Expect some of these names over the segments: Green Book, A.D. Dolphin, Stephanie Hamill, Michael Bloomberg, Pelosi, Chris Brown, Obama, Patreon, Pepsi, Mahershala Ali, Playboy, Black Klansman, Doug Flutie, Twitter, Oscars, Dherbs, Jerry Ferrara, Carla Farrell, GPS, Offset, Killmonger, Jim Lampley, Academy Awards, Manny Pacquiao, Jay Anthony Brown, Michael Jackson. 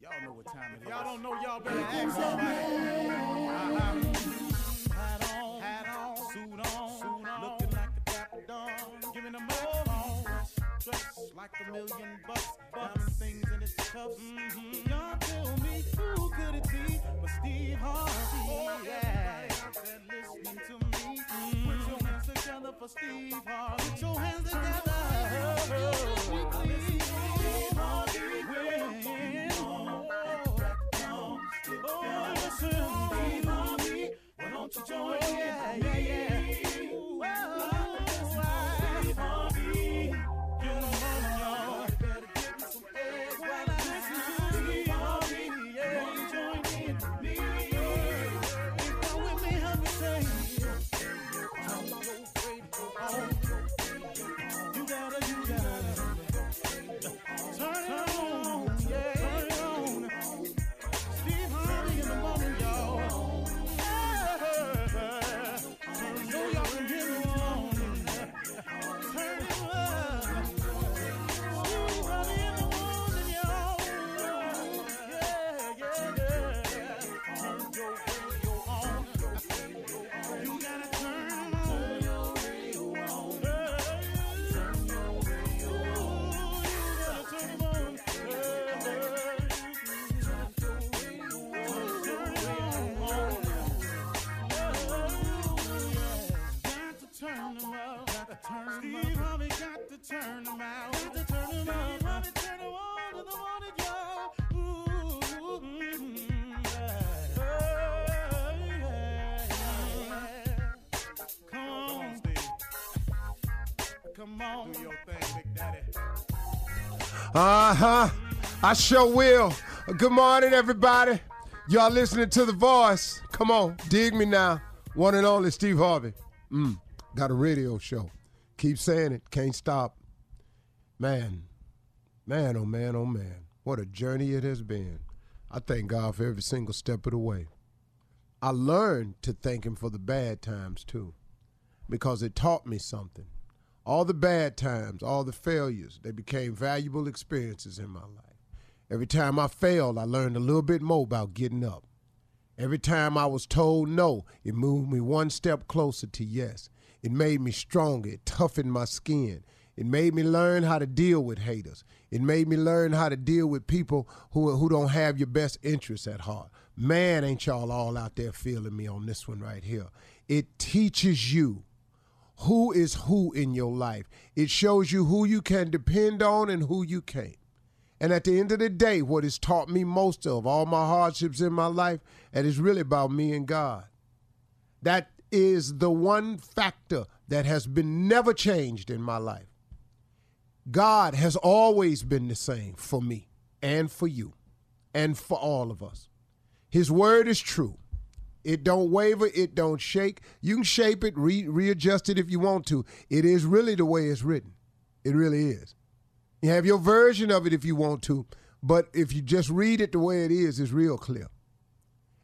Y'all know what time it is. Y'all don't know, y'all better ask somebody. Hat on, suit on, looking like a dapper dog, giving them all on, dress like $1,000,000, diamond things in its cups. Mm-hmm. Y'all tell me, who could it be but Steve Harvey? Oh, yeah. Listening to me, put your hands together for Steve Harvey. Put your hands together. To join in. Yeah. Come on. Do your thing, Big Daddy. I sure will. Good morning, everybody. Y'all listening to The Voice. Come on, dig me now. One and only Steve Harvey. Got a radio show. Keep saying it. Can't stop. Man, oh man, oh man. What a journey it has been. I thank God for every single step of the way. I learned to thank him for the bad times, too, because it taught me something. All the bad times, all the failures, they became valuable experiences in my life. Every time I failed, I learned a little bit more about getting up. Every time I was told no, it moved me one step closer to yes. It made me stronger. It toughened my skin. It made me learn how to deal with haters. It made me learn how to deal with people who don't have your best interests at heart. Man, ain't y'all all out there feeling me on this one right here. It teaches you who is who in your life. It shows you who you can depend on and who you can't. And at the end of the day, what has taught me most of all my hardships in my life, and it's really about me and God. That is the one factor that has been never changed in my life. God has always been the same for me and for you and for all of us. His word is true. It don't waver. It don't shake. You can shape it, readjust it if you want to. It is really the way it's written. It really is. You have your version of it if you want to, but if you just read it the way it is, it's real clear.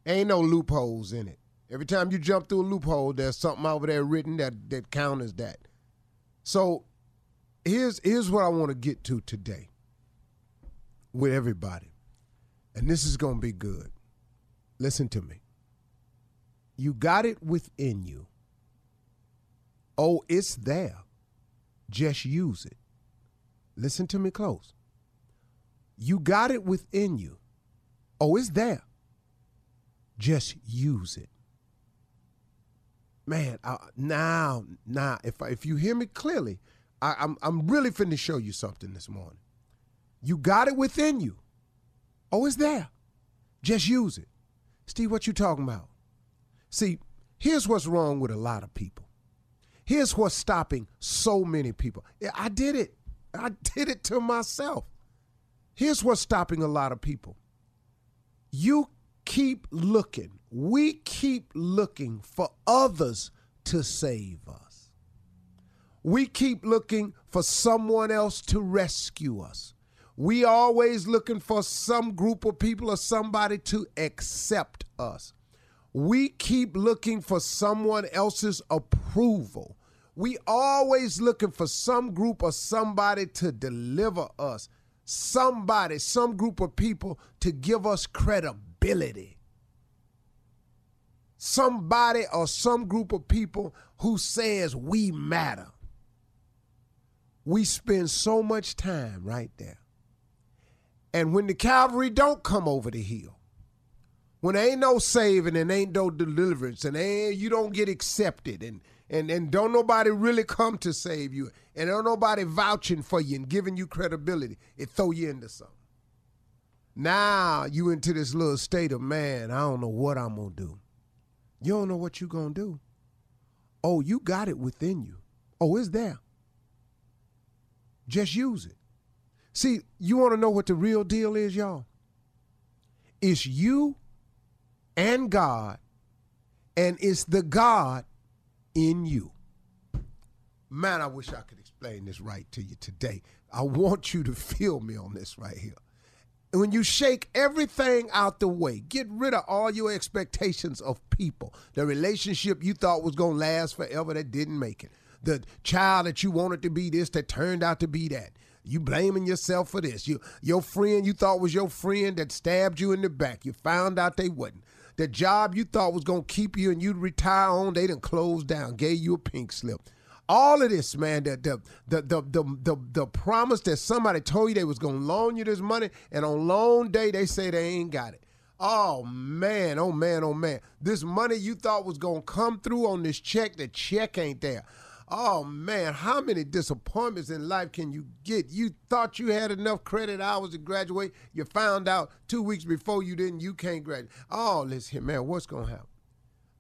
Ain't no loopholes in it. Every time you jump through a loophole, there's something over there written that counters that. So here's what I want to get to today with everybody. And this is going to be good. Listen to me. You got it within you. Oh, it's there. Just use it. Listen to me close. You got it within you. Oh, it's there. Just use it. Man, now, if you hear me clearly, I'm really finna show you something this morning. You got it within you. Oh, it's there. Just use it. Steve, what you talking about? See, here's what's wrong with a lot of people. Here's what's stopping so many people. I did it. I did it to myself. Here's what's stopping a lot of people. You keep looking. We keep looking for others to save us. We keep looking for someone else to rescue us. We always looking for some group of people or somebody to accept us. We keep looking for someone else's approval. We always looking for some group or somebody to deliver us. Somebody, some group of people to give us credibility. Somebody or some group of people who says we matter. We spend so much time right there. And when the cavalry don't come over the hill, when there ain't no saving and ain't no deliverance and you don't get accepted and don't nobody really come to save you and don't nobody vouching for you and giving you credibility, it throw you into something. Now you into this little state of, man, I don't know what I'm going to do. You don't know what you're going to do. Oh, you got it within you. Oh, it's there. Just use it. See, you want to know what the real deal is, y'all? It's you and God, and it's the God in you. Man, I wish I could explain this right to you today. I want you to feel me on this right here. When you shake everything out the way, get rid of all your expectations of people, the relationship you thought was going to last forever that didn't make it, the child that you wanted to be this that turned out to be that. You blaming yourself for this. Your friend you thought was your friend that stabbed you in the back. You found out they wasn't. The job you thought was going to keep you and you'd retire on, they done closed down, gave you a pink slip. All of this, man, the promise that somebody told you they was going to loan you this money, and on loan day they say they ain't got it. Oh, man, oh, man, oh, man. This money you thought was going to come through on this check, the check ain't there. Oh, man, how many disappointments in life can you get? You thought you had enough credit hours to graduate. You found out 2 weeks before you didn't, you can't graduate. Oh, listen here, man, what's going to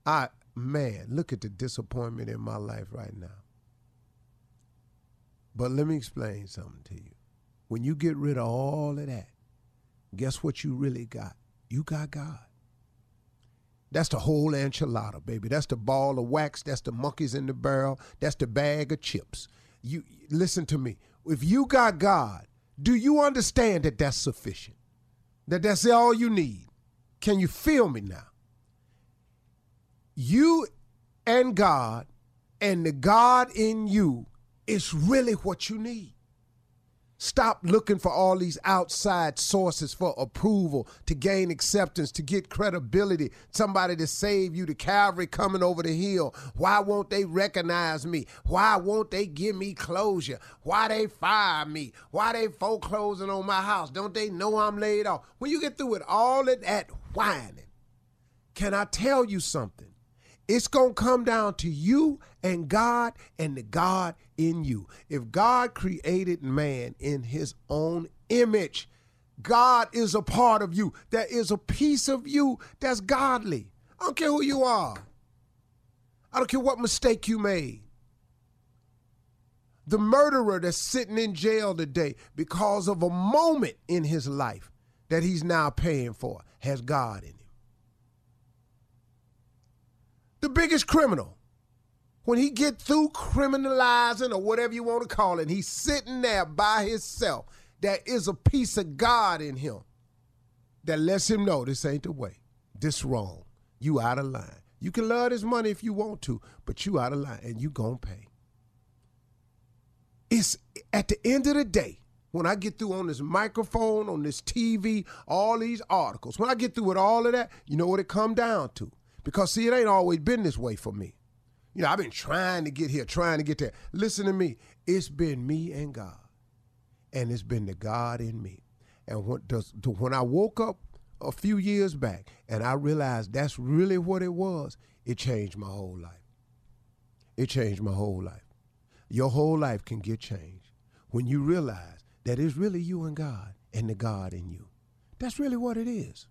happen? Man, look at the disappointment in my life right now. But let me explain something to you. When you get rid of all of that, guess what you really got? You got God. That's the whole enchilada, baby. That's the ball of wax. That's the monkeys in the barrel. That's the bag of chips. You listen to me. If you got God, do you understand that that's sufficient? That that's all you need? Can you feel me now? You and God and the God in you is really what you need. Stop looking for all these outside sources for approval, to gain acceptance, to get credibility, somebody to save you, the cavalry coming over the hill. Why won't they recognize me? Why won't they give me closure? Why they fire me? Why they foreclosing on my house? Don't they know I'm laid off? When you get through with all of that whining, can I tell you something? It's going to come down to you and God and the God in you. If God created man in his own image, God is a part of you. There is a piece of you that's godly. I don't care who you are. I don't care what mistake you made. The murderer that's sitting in jail today because of a moment in his life that he's now paying for has God in it. The biggest criminal, when he get through criminalizing or whatever you want to call it, he's sitting there by himself. There is a piece of God in him that lets him know this ain't the way. This wrong. You out of line. You can love this money if you want to, but you out of line and you gonna pay. It's at the end of the day, when I get through on this microphone, on this TV, all these articles, when I get through with all of that, you know what it come down to? Because, see, it ain't always been this way for me. You know, I've been trying to get here, trying to get there. Listen to me. It's been me and God, and it's been the God in me. And when I woke up a few years back and I realized that's really what it was, it changed my whole life. It changed my whole life. Your whole life can get changed when you realize that it's really you and God and the God in you. That's really what it is.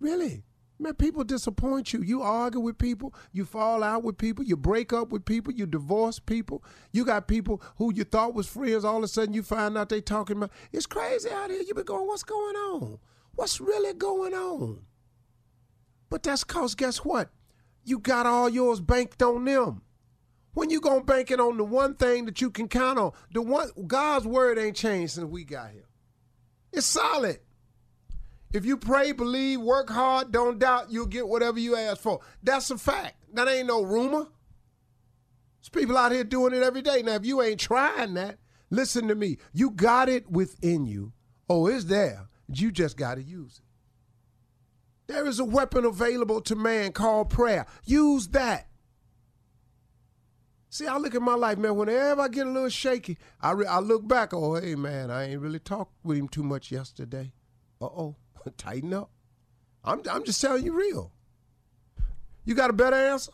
Really. Man, people disappoint you. You argue with people. You fall out with people. You break up with people. You divorce people. You got people who you thought was friends. All of a sudden, you find out they talking about. It's crazy out here. You be going, what's going on? What's really going on? But that's because, guess what? You got all yours banked on them. When you going to bank it on the one thing that you can count on? The one, God's word ain't changed since we got here. It's solid. If you pray, believe, work hard, don't doubt, you'll get whatever you ask for. That's a fact. That ain't no rumor. There's people out here doing it every day. Now, if you ain't trying that, listen to me. You got it within you. Oh, it's there. You just got to use it. There is a weapon available to man called prayer. Use that. See, I look at my life, man, whenever I get a little shaky, I look back, oh, hey, man, I ain't really talked with him too much yesterday. Uh-oh. Tighten up. I'm just telling you real. You got a better answer?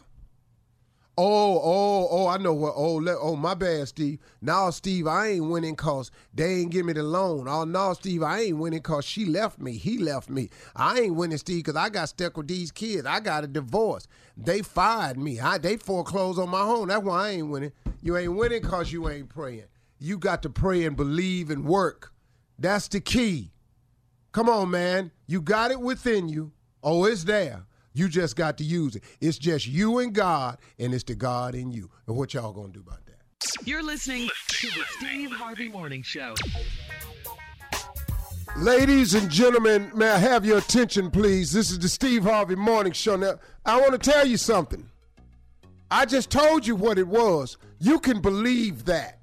Oh, I know what. Oh, my bad, Steve. No, Steve, I ain't winning because they ain't give me the loan. Oh, no, Steve, I ain't winning because she left me. He left me. I ain't winning, Steve, because I got stuck with these kids. I got a divorce. They fired me. They foreclosed on my home. That's why I ain't winning. You ain't winning because you ain't praying. You got to pray and believe and work. That's the key. Come on, man. You got it within you. Oh, it's there. You just got to use it. It's just you and God, and it's the God in you. And what y'all gonna do about that? You're listening to the Steve Harvey Morning Show. Ladies and gentlemen, may I have your attention, please? This is the Steve Harvey Morning Show. Now, I want to tell you something. I just told you what it was. You can believe that.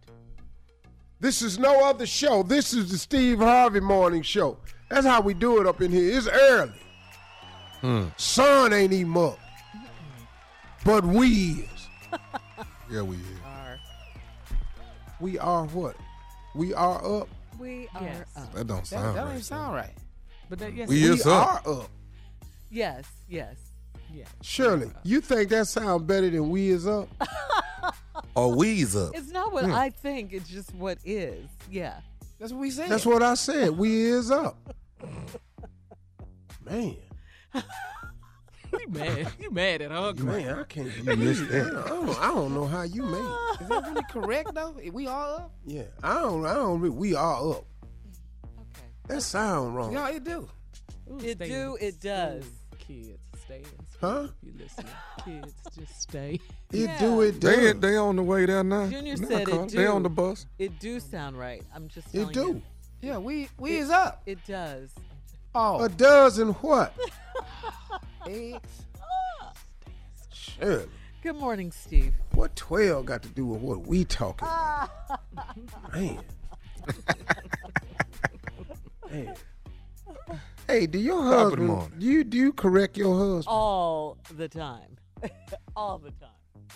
This is no other show. This is the Steve Harvey Morning Show. That's how we do it up in here. It's early. Sun ain't even up. But we is. Yeah, we is. We are what? We are up. We are up. That don't sound right. That don't sound right. But that, yes, we are up. Yes. Shirley, you think that sounds better than we is up? Or we is up? It's not what I think. It's just what is. Yeah. That's what we said. That's what I said. We is up. Man. You mad at Uncle. Man, I can't believe that. I don't know how you mad. Is that really correct, though? We all up? Yeah. I don't. We all up. Okay. That sound wrong. No, it do. Ooh, it does. Ooh, kids, stay in school. Huh? You listen. Kids, just stay. It do. They on the way there now. Junior said it do. They on the bus. It do sound right. I'm just telling you. It do. Yeah, we is up. It does. Oh. A dozen what? Eggs. Surely. Good morning, Steve. What 12 got to do with what we talking about? Man. Man. Hey, do your husband, do you correct your husband? All the time. All the time.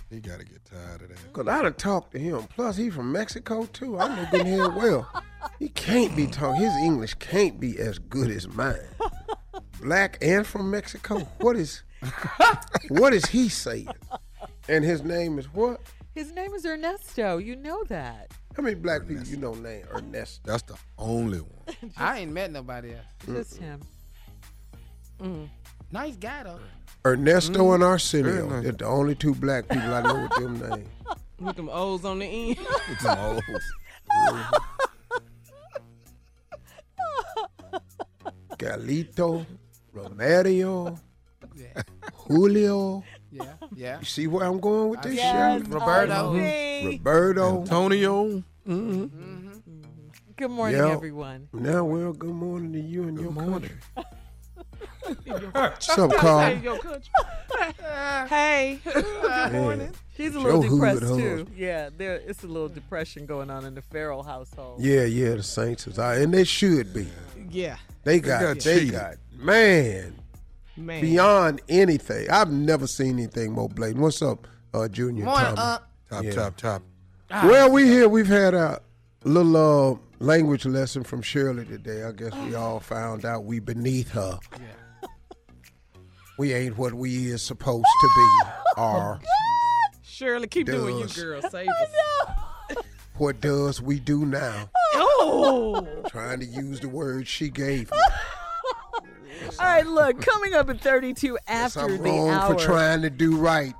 He got to get tired of that. Because I done talked to him. Plus, he from Mexico, too. I know him here well. He can't be talking. His English can't be as good as mine. Black and from Mexico. What is he saying? And his name is what? His name is Ernesto. You know that. How many black people you know named Ernesto? That's the only one. I ain't met nobody else. Just him. Mm. Nice guy, though. Ernesto and Arsenio. Nice. They're the only two black people I know with them names. With them O's on the end. With them O's. Galito, Romero, Julio. Yeah. You see where I'm going with this? Yes, Roberto. Antonio. Mm-hmm. Good morning, everyone. Now, well, good morning to you and your country. What's up, Carl? Hey. Good morning. He's a little depressed, too. Yeah, it's a little depression going on in the Farrell household. Yeah, the Saints. And they should be. Yeah. They got man, beyond anything. I've never seen anything more blatant. What's up, Junior? Morning, Top. Well, we here. We've had a little language lesson from Shirley today. I guess we all found out we beneath her. Yeah. We ain't what we is supposed to be. Are Shirley, keep doing you, girl. Save us. What does we do now? Oh, trying to use the words she gave me. All right, look, coming up at 32 after the hour. I'm wrong for trying to do right.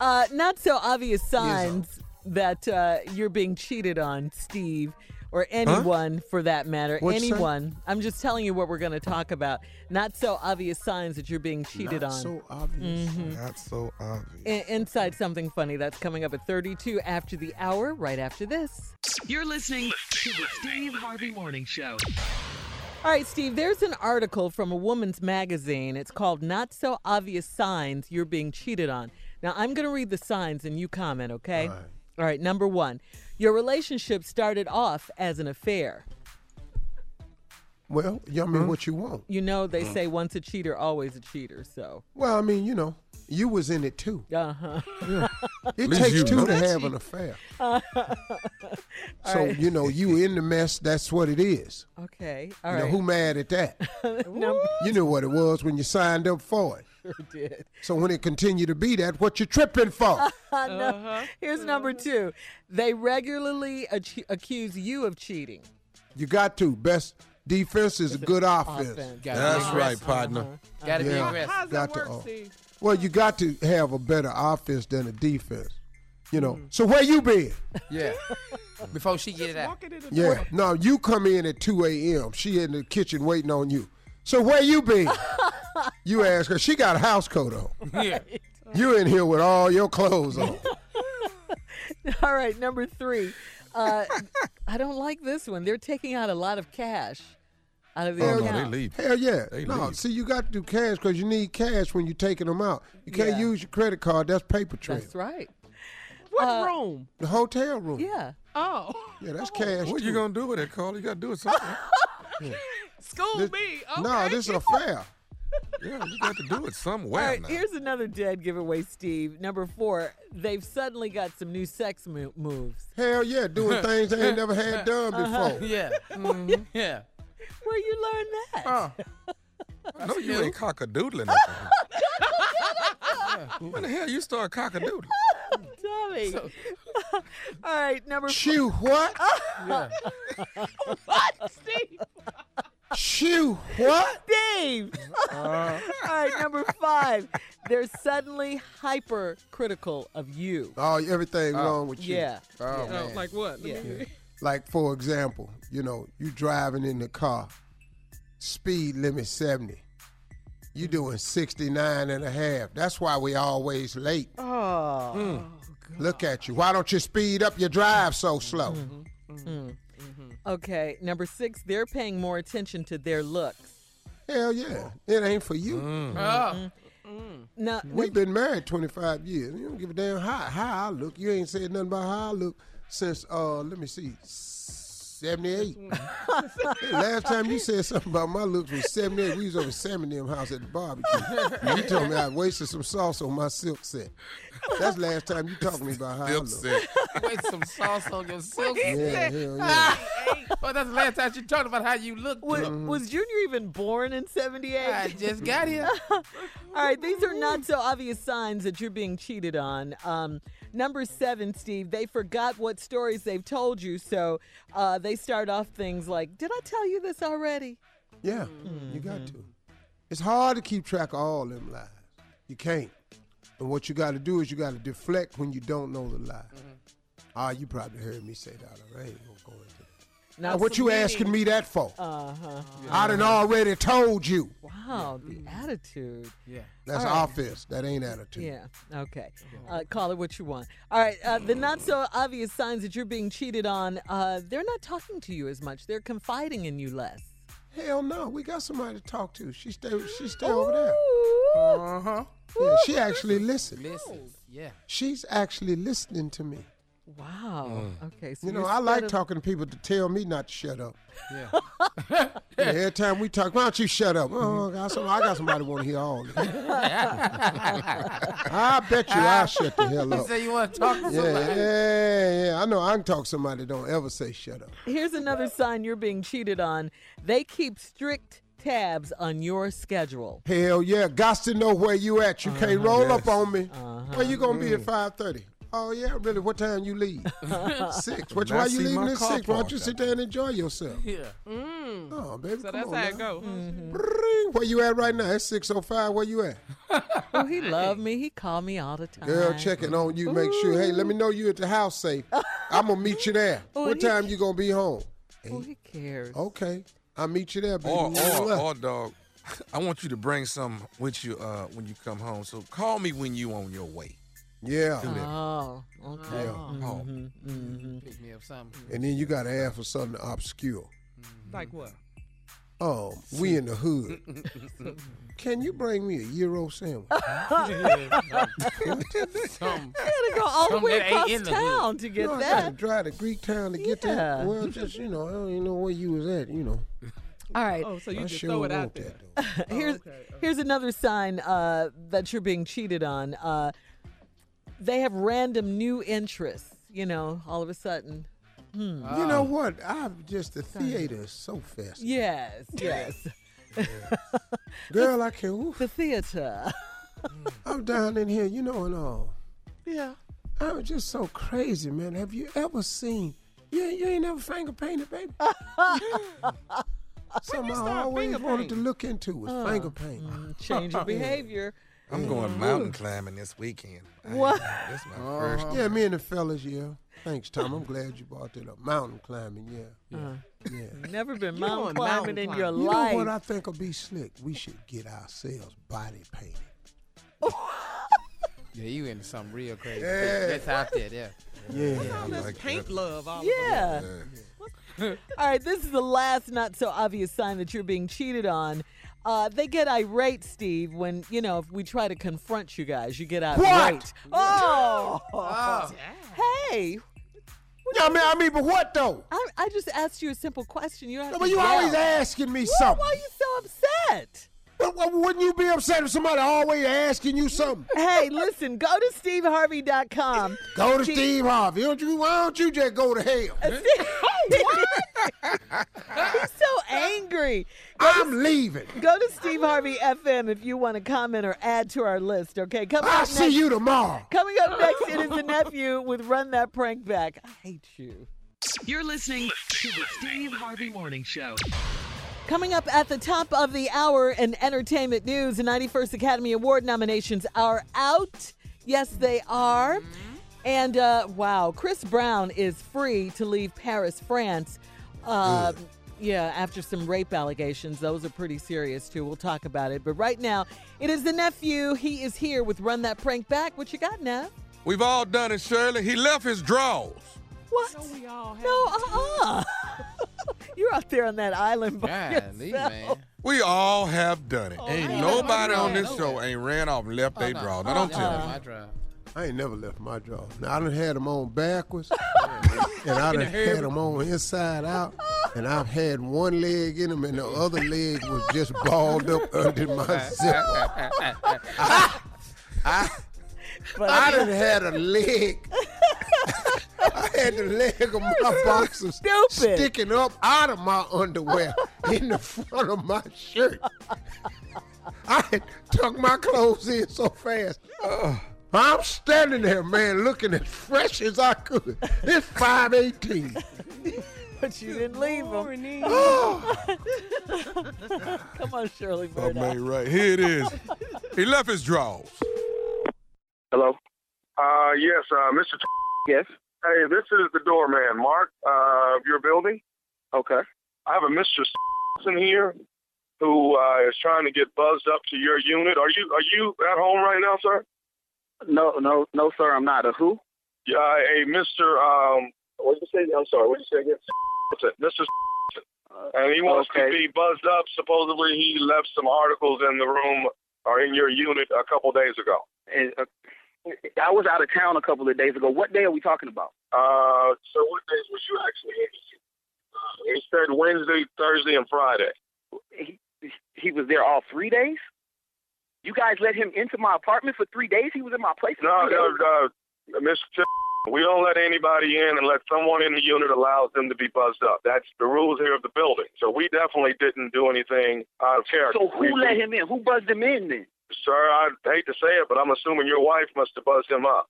Not so obvious signs that you're being cheated on, Steve. Or anyone, for that matter. Anyone. I'm just telling you what we're going to talk about. Not so obvious signs that you're being cheated on. Not so obvious. Mm-hmm. Not so obvious. Inside Something Funny. That's coming up at 32 after the hour, right after this. You're listening to the Steve Harvey Morning Show. All right, Steve, there's an article from a woman's magazine. It's called Not So Obvious Signs You're Being Cheated On. Now, I'm going to read the signs and you comment, okay? All right, number one. Your relationship started off as an affair. Well, I mean, what you want. You know, they say once a cheater, always a cheater, so. Well, I mean, you know, you was in it too. Uh-huh. Yeah. It takes two to have an affair. So, you know, you in the mess, that's what it is. Okay, all right. You know, who mad at that? You knew what it was when you signed up for it. Sure did. So when it continued to be that, what you tripping for? No. Here's number two. They regularly accuse you of cheating. You got to. Best defense is a good offense. That's right, partner. Uh-huh. Got to be aggressive. How's that work, Steve? Well, you got to have a better offense than a defense. You know, so where you been? Yeah. Before she get it out. Yeah. No, you come in at 2 a.m. She in the kitchen waiting on you. So where you been? You ask her. She got a house coat on. Right. Yeah. You in here with all your clothes on. All right, number three. I don't like this one. They're taking out a lot of cash out of the account. No, they leave. Hell yeah. They leave. See, you got to do cash because you need cash when you're taking them out. You can't use your credit card. That's paper trail. That's right. What room? The hotel room. Yeah. Oh. Yeah, that's cash. What you going to do with that, Carl? You got to do it something. Yeah. School me. Okay. No, this is a fair. Yeah, you got to do it somewhere. All right, now. Here's another dead giveaway, Steve. Number four, they've suddenly got some new sex moves. Hell yeah, doing things they ain't never had done before. Yeah. Mm-hmm. Yeah. Where you learn that? I know you ain't cock-a-doodling. When the hell you start cock-a-doodling? Dummy. All right, number four. Shoo, what? What, Steve? Shoo, what? Dave. All right, number five. They're suddenly hypercritical of you. Oh, everything wrong with you. Yeah. Oh, man. Like what? Yeah. Like, for example, you know, you driving in the car, speed limit 70. You doing 69 and a half. That's why we always late. Oh, God. Look at you. Why don't you speed up your drive so slow? Mm-hmm. Mm-hmm. Okay, number six, they're paying more attention to their looks. Hell yeah. It ain't for you. Mm. Oh. Mm. Now, we've been married 25 years. You don't give a damn how I look. You ain't said nothing about how I look since, 78. Last time you said something about my looks was 78. We was over Sam and them house at the barbecue. You told me I wasted some sauce on my silk set. That's last time you talked to me about how I look. Waste some sauce on your silk set? Yeah, hell yeah. Well, that's the last time you talked about how you look. Was Junior even born in 78? I just got here. All right, these are not so obvious signs that you're being cheated on. Number seven, Steve, they forgot what stories they've told you, so they start off things like, did I tell you this already? Yeah, you got to. It's hard to keep track of all them lies. You can't. And what you got to do is you got to deflect when you don't know the lie. Ah, you probably heard me say that. I ain't going to go into that. Now, what you asking me that for? Uh-huh. Yeah. I done already told you. Wow, the attitude. Yeah. That's offense. That ain't attitude. Yeah, okay. Call it what you want. All right, the not-so-obvious signs that you're being cheated on, they're not talking to you as much. They're confiding in you less. Hell no, we got somebody to talk to. She stay over there. Uh-huh. Yeah, she actually listens. Yeah. She's actually listening to me. Wow. Mm. Okay. So you know, I like talking to people to tell me not to shut up. Yeah. Yeah, every time we talk, why don't you shut up? Oh, I got somebody want to hear all this. I bet you I shut the hell up. You say you want to talk to somebody. Yeah. I know I can talk to somebody. Don't ever say shut up. Here's another sign you're being cheated on. They keep strict tabs on your schedule. Hell yeah. Got to know where you at. You can't roll up on me. When you going to be at 5:30? Oh, yeah, really? What time you leave? 6. Why you leaving at 6? Why don't you sit there and enjoy yourself? Yeah. Mm. Oh, baby, so that's how it goes. Mm-hmm. Where you at right now? It's 6:05. Where you at? Oh, he loved me. He called me all the time. Girl, checking on you, make sure. Hey, let me know you at the house safe. I'm going to meet you there. What time you going to be home? Oh, he cares. Okay. I'll meet you there, baby. Or dog, I want you to bring some with you when you come home. So call me when you on your way. Yeah. Oh, okay. Yeah. Pick me up something. And then you got to ask for something obscure. Like what? Oh, we in the hood. Can you bring me a gyro sandwich? You gotta go all the way across town to get that. I gotta drive to Greek Town to get that. Well, just I don't even know where you was at. All right. Oh, so you just throw it out there. Here's another sign that you're being cheated on. They have random new interests, all of a sudden. Oh. You know what? The theater is so festive. Yes. Yeah. Girl, I can't. Oof. The theater. I'm down in here, and all. Yeah. I was just so crazy, man. Have you ever seen? You ain't never finger painted, baby. Something I always wanted to look into was finger painting. Change your behavior. I'm going mountain climbing this weekend. What? That's my first. Yeah, me and the fellas, Thanks, Tom. I'm glad you brought that up. Mountain climbing, yeah. Never been mountain climbing in your life. You know what I think will be slick? We should get ourselves body painted. Yeah, you into something real crazy. Yeah. That's out there, Yeah. What's all this paint love all over? Yeah. All right, this is the last not-so-obvious sign that you're being cheated on. They get irate, Steve, when, if we try to confront you guys, you get irate. What? Oh. Hey. But what, though? I just asked you a simple question. You always asking me something. Why are you so upset? Wouldn't you be upset if somebody always asking you something? Hey, listen, go to SteveHarvey.com. Go to Steve Harvey. Why don't you just go to hell? What? He's so angry. I'm leaving. Go to Steve Harvey FM if you want to comment or add to our list, okay? I'll see you tomorrow. Coming up next, it is The Nephew with Run That Prank Back. I hate you. You're listening to the Steve Harvey Morning Show. Coming up at the top of the hour in entertainment news, the 91st Academy Award nominations are out. Yes, they are. And, Chris Brown is free to leave Paris, France. After some rape allegations. Those are pretty serious, too. We'll talk about it. But right now, it is The Nephew. He is here with Run That Prank Back. What you got, Neff? We've all done it, Shirley. He left his drawers. What? No, we all have. No, You're out there on that island by yourself. Man. We all have done it. Ain't nobody on this show ain't ran off and left their drawers. Now, don't tell me. I ain't never left my drawers. Now, I done had them on backwards, and I done had them on inside out, and I've had one leg in them, and the other leg was just balled up under my zip. I done had a leg. I had the leg of my boxers sticking up out of my underwear in the front of my shirt. I had tucked my clothes in so fast. I'm standing there, man, looking as fresh as I could. It's 5:18. But you didn't leave him. Come on, Shirley. Right. Here it is. He left his drawers. Hello? Yes, Mr. Yes? Hey, this is the doorman, Mark, of your building. Okay. I have a Mr. in here who is trying to get buzzed up to your unit. Are you at home right now, sir? No, sir, I'm not. A who? Yeah, a Mr. What did you say? I'm sorry. What did you say again? Mr. And he wants to be buzzed up. Supposedly he left some articles in the room or in your unit a couple days ago. I was out of town a couple of days ago. What day are we talking about? So what days was you actually in? He said Wednesday, Thursday, and Friday. He was there all 3 days? You guys let him into my apartment for 3 days? He was in my place for No, Mr. We don't let anybody in unless someone in the unit allows them to be buzzed up. That's the rules here of the building. So we definitely didn't do anything out of character. So who let him in? Who buzzed him in then? Sir, I hate to say it, but I'm assuming your wife must have buzzed him up.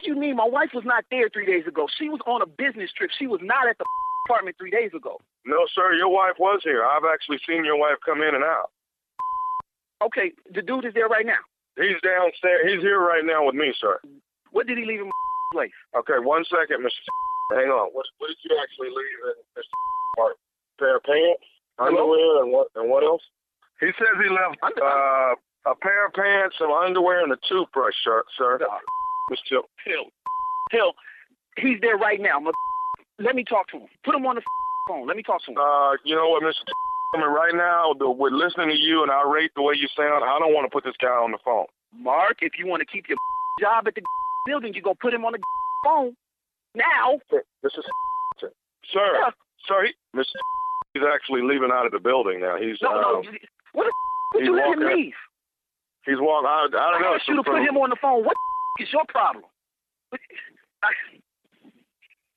What you mean? My wife was not there 3 days ago. She was on a business trip. She was not at the apartment 3 days ago. No, sir, your wife was here. I've actually seen your wife come in and out. Okay, the dude is there right now. He's downstairs. He's here right now with me, sir. What did he leave in my place? Okay, 1 second, Mr. Hang on. What did you actually leave in Mr. Park? Pair of pants, underwear, and what else? He says he left a pair of pants, some underwear, and a toothbrush, sir. Mr. Hill, he's there right now. Let me talk to him. Put him on the phone. Let me talk to him. You know what, Mr. I mean, right now, we're listening to you, and I rate the way you sound. I don't want to put this guy on the phone. Mark, if you want to keep your job at the building, you're going to put him on the phone now. This is sir. Yeah. Sorry, Mr. He's actually leaving out of the building now. He's no. What the would you let him leave? He's walking. I don't know. I asked you to put him on the phone. What the is your problem?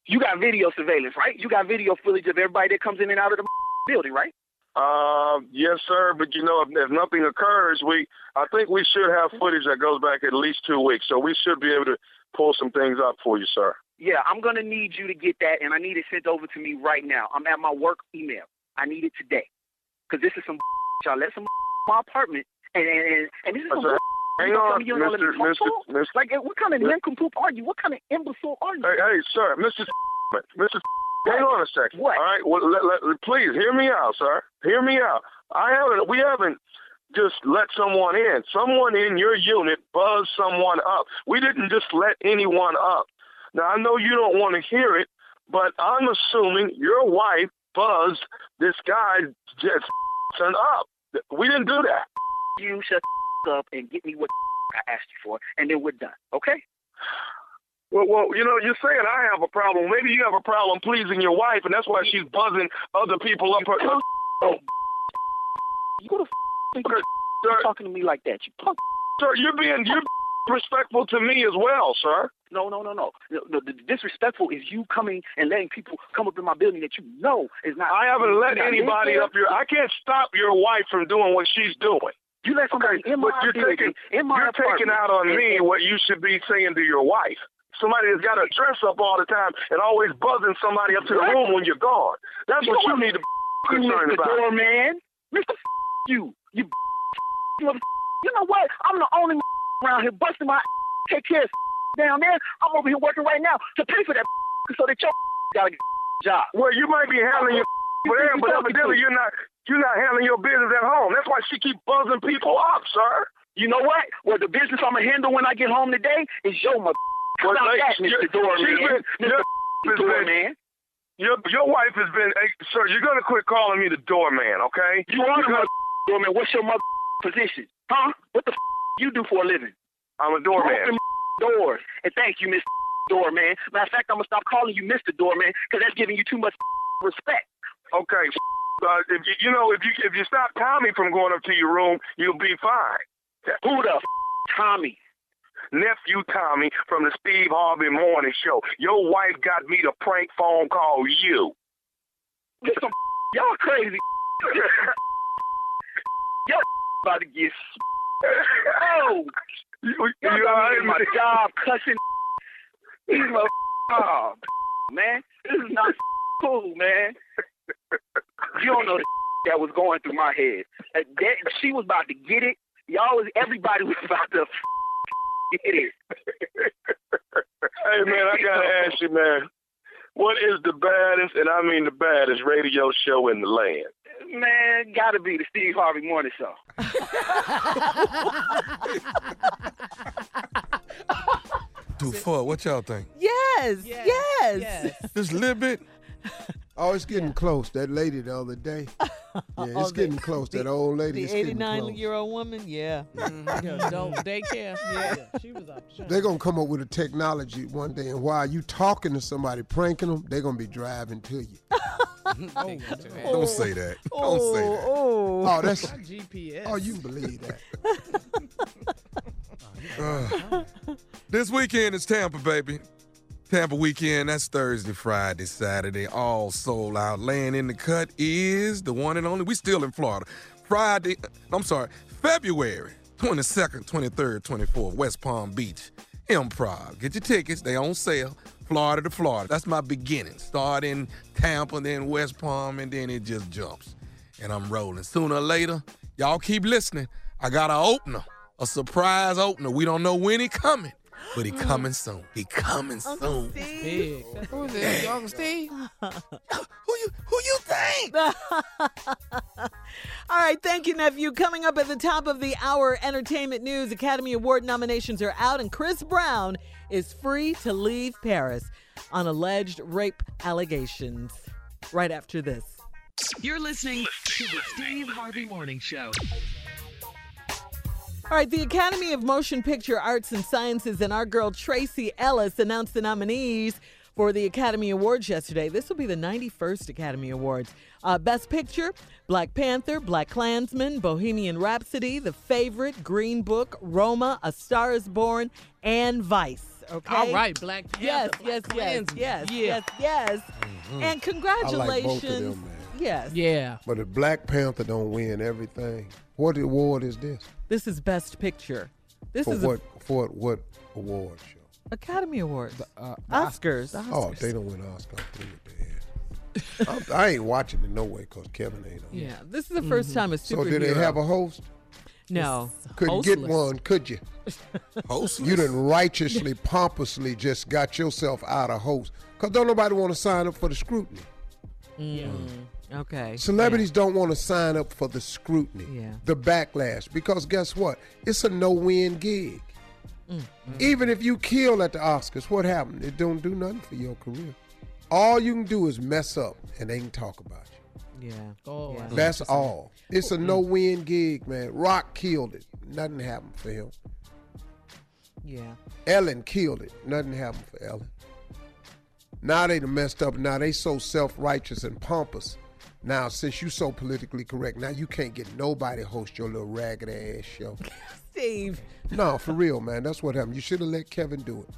You got video surveillance, right? You got video footage of everybody that comes in and out of the building, right? Yes, sir. But you know, if nothing occurs, I think we should have footage that goes back at least 2 weeks. So we should be able to pull some things up for you, sir. Yeah, I'm going to need you to get that. And I need it sent over to me right now. I'm at my work email. I need it today. Cause this is some y'all let some my apartment. And this is some hang on, Mr. Like, what kind of nincompoop are you? What kind of imbecile are you? Hey, sir, Mr. Hang on a second. What? All right. Well, please hear me out, sir. Hear me out. We haven't just let someone in. Someone in your unit buzzed someone up. We didn't just let anyone up. Now, I know you don't want to hear it, but I'm assuming your wife buzzed this guy just up. We didn't do that. You shut up and get me what I asked you for, and then we're done. Okay? Well, you know, you're saying I have a problem. Maybe you have a problem pleasing your wife, and that's why she's buzzing other people up her... You go to think you're talking to me like that, you punk. Sir, you're being disrespectful to me as well, sir. No. The disrespectful is you coming and letting people come up in my building that you know is not... I haven't let anybody up here. I can't stop your wife from doing what she's doing. You let somebody in my building, in my apartment. You're taking out on me what you should be saying to your wife. Somebody has got to dress up all the time and always buzzing somebody up to the room when you're gone. That's what you need to be concerned about. Mr. Doorman, Mr. you. You know what? I'm the only around here busting my take care of down there. I'm over here working right now to pay for that so that your got a job. Well, you might be handling your but evidently you're not handling your business at home. That's why she keep buzzing people up, sir. You know what? Well, the business I'm going to handle when I get home today is your mother. Well, like, Mr. Doorman. Your wife has been, hey, sir, you're going to quit calling me the doorman, okay? You are the doorman. What's your mother position? Huh? What the you do for a living? I'm a doorman. Doors. And thank you, Mr. Doorman. Matter of fact, I'm going to stop calling you Mr. Doorman because that's giving you too much respect. Okay. If you stop Tommy from going up to your room, you'll be fine. Who the Tommy? Nephew Tommy from the Steve Harvey Morning Show. Your wife got me to prank phone call you. Y'all crazy. Y'all about to get. Oh, y'all got me in my job cussing. He's my job, man. This is not cool, man. You don't know the that was going through my head. She was about to get it. Everybody was about to get it. Hey, man, I got to ask you, man. What is the baddest, and I mean the baddest, radio show in the land? Man, got to be the Steve Harvey Morning Show. Dude, what y'all think? Yes. Just a little bit. Oh, it's getting close. That lady the other day. Yeah, it's getting close. That old lady. The 89-year-old woman. Yeah. Don't daycare. Yeah. She was up. They're gonna come up with a technology one day, and while you talking to somebody, pranking them, they're gonna be driving to you. Don't say that. Don't say that. Oh, that's GPS. Oh, you can believe that. This weekend is Tampa, baby. Tampa weekend, that's Thursday, Friday, Saturday, all sold out. Laying in the cut is the one and only. We still in Florida. February 22nd, 23rd, 24th, West Palm Beach, Improv. Get your tickets. They on sale, Florida to Florida. That's my beginning. Start in Tampa, then West Palm, and then it just jumps. And I'm rolling. Sooner or later, y'all keep listening. I got an opener. A surprise opener. We don't know when he coming, but he coming soon. He coming Uncle soon. Steve. Big. Who is it? Uncle Steve? Who you think? All right, thank you, nephew. Coming up at the top of the hour, entertainment news. Academy Award nominations are out, and Chris Brown is free to leave Paris on alleged rape allegations. Right after this. You're listening to the Steve Harvey Morning Show. All right, the Academy of Motion Picture Arts and Sciences and our girl Tracy Ellis announced the nominees for the Academy Awards yesterday. This will be the 91st Academy Awards. Best Picture, Black Panther, Black Klansman, Bohemian Rhapsody, The Favorite, Green Book, Roma, A Star is Born, and Vice. Okay. All right, Black Panther. Yes. Mm-hmm. And congratulations. I like both of them, man. Yes. Yeah. But if Black Panther don't win everything, what award is this? This is Best Picture. This is what award show? Academy Awards. The Oscars. Oh, they don't win Oscars. I ain't watching it no way because Kevin ain't on. Yeah, this is the first time a superhero. So did they have a host? No. Couldn't get one, could you? Hostless. You done righteously, pompously just got yourself out of host because don't nobody want to sign up for the scrutiny. Okay. Celebrities don't want to sign up for the scrutiny, the backlash, because guess what? It's a no-win gig. Even if you kill at the Oscars, what happened? It don't do nothing for your career. All you can do is mess up, and they can talk about you. That's all. It's a no-win gig, man. Rock killed it. Nothing happened for him. Yeah. Ellen killed it. Nothing happened for Ellen. Now they done messed up. Now they so self-righteous and pompous. Now, since you so politically correct, now you can't get nobody to host your little ragged-ass show. Steve. No, for real, man. That's what happened. You should have let Kevin do it.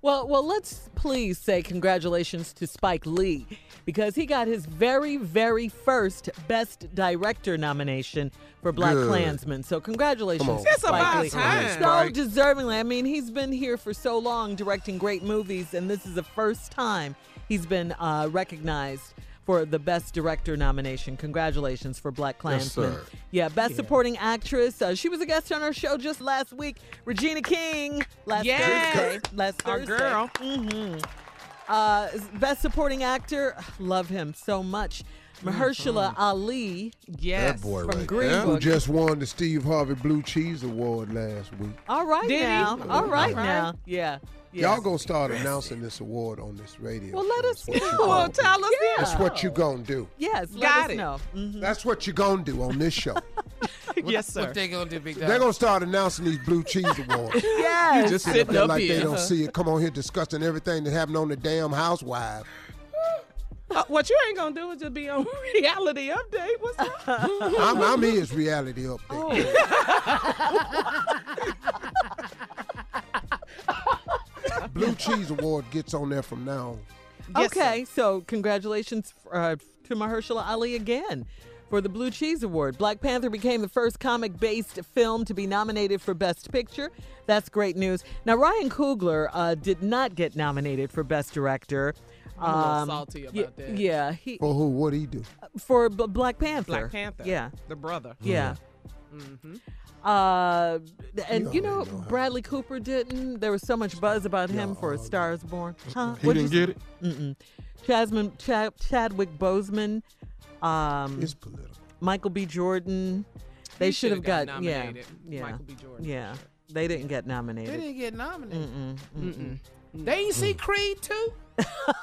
Well, let's please say congratulations to Spike Lee because he got his very, very first Best Director nomination for Black Klansman. So congratulations, Spike Lee. So deservingly. I mean, he's been here for so long directing great movies, and this is the first time he's been recognized for the Best Director nomination. Congratulations for Black Klansman. Yes, yeah, Best Supporting Actress. She was a guest on our show just last week. Regina King. Last Thursday. Our girl. Mm-hmm. Best Supporting Actor. Love him so much. Mahershala Ali. Yes. That boy from Green Book. Who just won the Steve Harvey Blue Cheese Award last week. All right now. Yeah. Yes. Y'all going to start announcing this award on this radio. Well, let us know. Well, tell us. Yeah. That's what you going to do. Yes, let us know. Mm-hmm. That's what you going to do on this show. Yes, sir. What they going to do, Big Dog? They're going to start announcing these Blue Cheese Awards. Yes. You just sitting up there like here. They don't see it. Come on here discussing everything that happened on the damn Housewives. What you ain't going to do is just be on reality update. What's up? I'm his reality update. Oh. Blue Cheese Award gets on there from now on. Okay, so congratulations to Mahershala Ali again for the Blue Cheese Award. Black Panther became the first comic-based film to be nominated for Best Picture. That's great news. Now, Ryan Coogler did not get nominated for Best Director. I'm a little salty about that. Yeah. For who? What'd he do? For Black Panther. Black Panther. Yeah. The brother. Yeah. Mm-hmm. And you know Bradley Cooper didn't. There was so much buzz about him for A Star is Born. Huh? He didn't get it. Mm-mm. Chadwick Boseman, it's political. Michael B. Jordan. They should have got nominated. Yeah. Michael B. Jordan. Yeah, they didn't get nominated. They didn't get nominated. Mm-mm. Mm-mm. They didn't see Creed 2.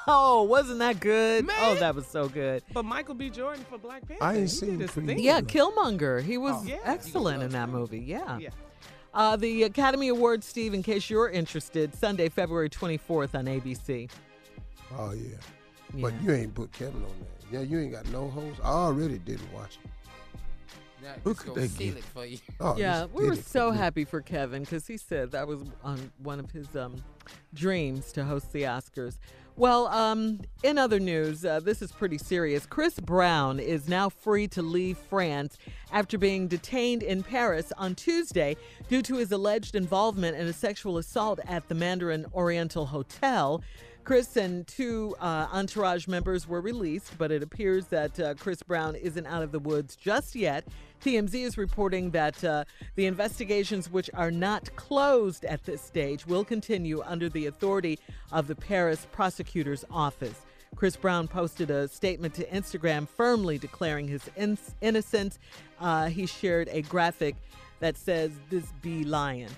Oh, wasn't that good? Man. Oh, that was so good. But Michael B. Jordan for Black Panther. I ain't seen this thing. Yeah, Killmonger. He was excellent in that movie. Yeah. The Academy Awards, Steve, in case you're interested, Sunday, February 24th on ABC. Oh, yeah. But you ain't put Kevin on that. Yeah, you ain't got no hoes. I already didn't watch it. Who could they steal it for you? Oh, yeah, we were so happy for Kevin because he said that was one of his dreams to host the Oscars. Well, in other news, this is pretty serious. Chris Brown is now free to leave France after being detained in Paris on Tuesday due to his alleged involvement in a sexual assault at the Mandarin Oriental Hotel. Chris and two Entourage members were released, but it appears that Chris Brown isn't out of the woods just yet. TMZ is reporting that the investigations, which are not closed at this stage, will continue under the authority of the Paris prosecutor's office. Chris Brown posted a statement to Instagram firmly declaring his innocence. He shared a graphic that says, "This be lying."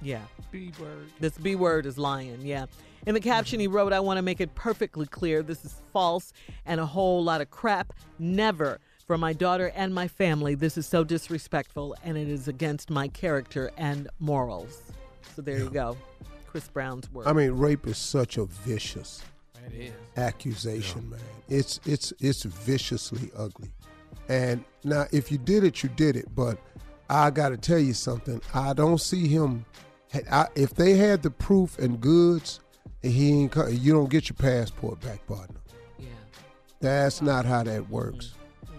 Yeah. B-word. This B-word is lying, yeah. In the caption, he wrote, "I want to make it perfectly clear this is false and a whole lot of crap. Never. For my daughter and my family, this is so disrespectful and it is against my character and morals." So there you go. Chris Brown's work. I mean, rape is such a vicious accusation, man. It's viciously ugly. And now, if you did it, you did it, but I got to tell you something. I don't see him. If they had the proof and goods, he ain't. You don't get your passport back, partner. Yeah, that's not how that works. Mm-hmm.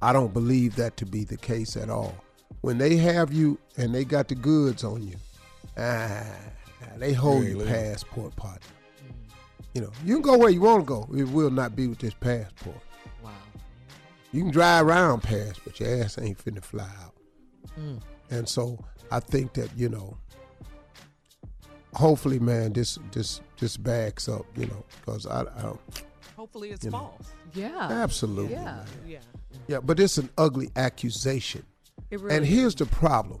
I don't believe that to be the case at all. When they have you and they got the goods on you, they hold your passport, partner. You know, you can go where you want to go. It will not be with this passport. Wow. You can drive around Paris, but your ass ain't finna fly out. Mm. And so I think that, you know, hopefully, man, this backs up, you know, because I hopefully it's false. Yeah. Absolutely. Yeah. Man. Yeah. Yeah. But it's an ugly accusation. It really is. Here's the problem.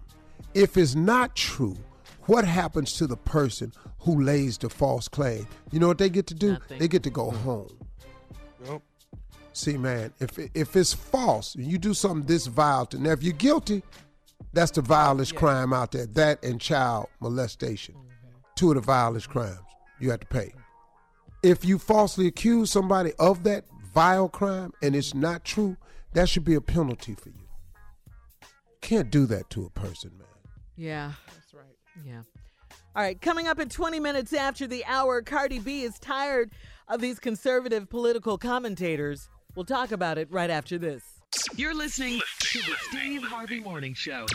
If it's not true, what happens to the person who lays the false claim? You know what they get to do? Nothing. They get to go home. Yep. See, man, if it's false, you do something this vile to, now if you're guilty, that's the vilest crime out there. That and child molestation. Mm-hmm. Two of the vilest crimes you have to pay. If you falsely accuse somebody of that vile crime and it's not true, that should be a penalty for you. Can't do that to a person, man. Yeah. That's right. Yeah. All right, coming up at 20 minutes after the hour, Cardi B is tired of these conservative political commentators. We'll talk about it right after this. You're listening to the Steve Harvey Morning Show.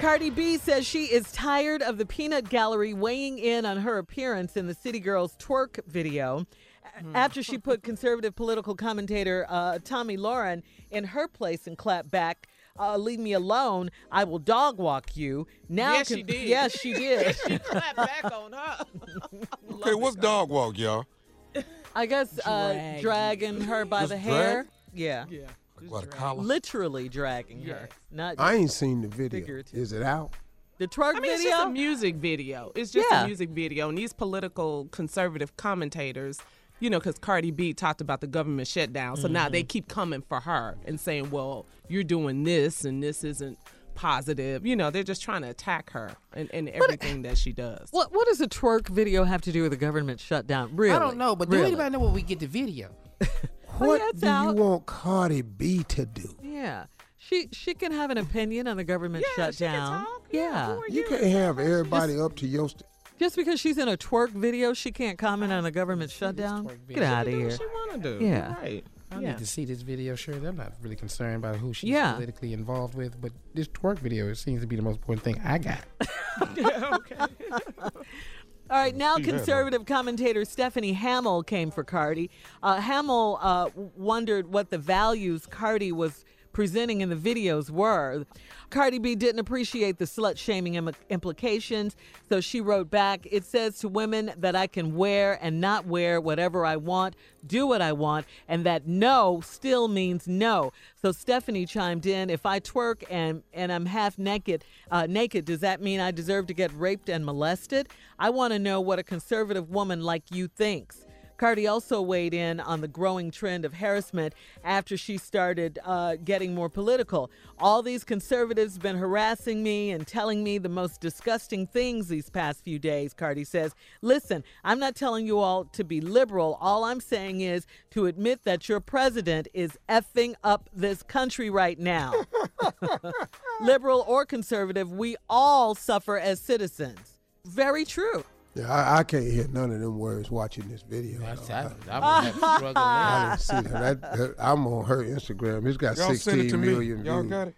Cardi B says she is tired of the peanut gallery weighing in on her appearance in the City Girls twerk video after she put conservative political commentator Tommy Lauren in her place and clapped back. Leave me alone. I will dog walk you. Now yes, she did. Yes, she did. She clapped back on her. Okay, what's dog walk, y'all? I guess dragging her by the hair. Yeah. Yeah. Literally dragging her. Not. I ain't seen the video. Figurative. Is it out? The twerk video? I mean, it's just a music video. It's just a music video. And these political conservative commentators, you know, because Cardi B talked about the government shutdown. So now they keep coming for her and saying, well, you're doing this and this isn't positive. You know, they're just trying to attack her and everything that she does. What does a twerk video have to do with the government shutdown? Really? I don't know, but do anybody know when we get the video? What do you want Cardi B to do? Yeah. She can have an opinion on the government shutdown. She can talk. Yeah. You can't have everybody up to your... Just because she's in a twerk video, she can't comment on the government shutdown? Get out of here. She do what she want to do. Yeah. Right. I need to see this video. Sure, I'm not really concerned about who she's politically involved with, but this twerk video, it seems to be the most important thing I got. All right, now conservative commentator Stephanie Hamill came for Cardi. Hamill wondered what the values Cardi was presenting in the videos were. Cardi B didn't appreciate the slut-shaming implications, so she wrote back, "It says to women that I can wear and not wear whatever I want, do what I want, and that no still means no." So Stephanie chimed in, "If I twerk and I'm half naked, does that mean I deserve to get raped and molested? I want to know what a conservative woman like you thinks." Cardi also weighed in on the growing trend of harassment after she started getting more political. "All these conservatives have been harassing me and telling me the most disgusting things these past few days," Cardi says. "Listen, I'm not telling you all to be liberal. All I'm saying is to admit that your president is effing up this country right now." Liberal or conservative, we all suffer as citizens. Very true. Yeah, I can't hear none of them words watching this video. I didn't see that. I'm on her Instagram. It's got 16 million views. Y'all got it?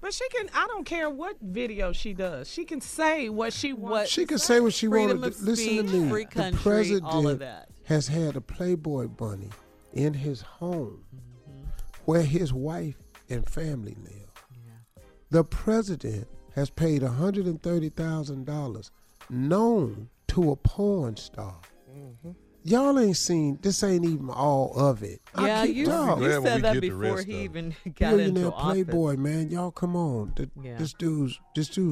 But she can, I don't care what video she does. She can say what she wants. She can say what she wants. Listen to me. Free country, the president all of that. Has had a Playboy bunny in his home where his wife and family live. Yeah. The president has paid $130,000 known to a porn star. Mm-hmm. Y'all ain't seen, this ain't even all of it. Yeah, you said that before he even got into office. Playboy, man, y'all come on. This dude's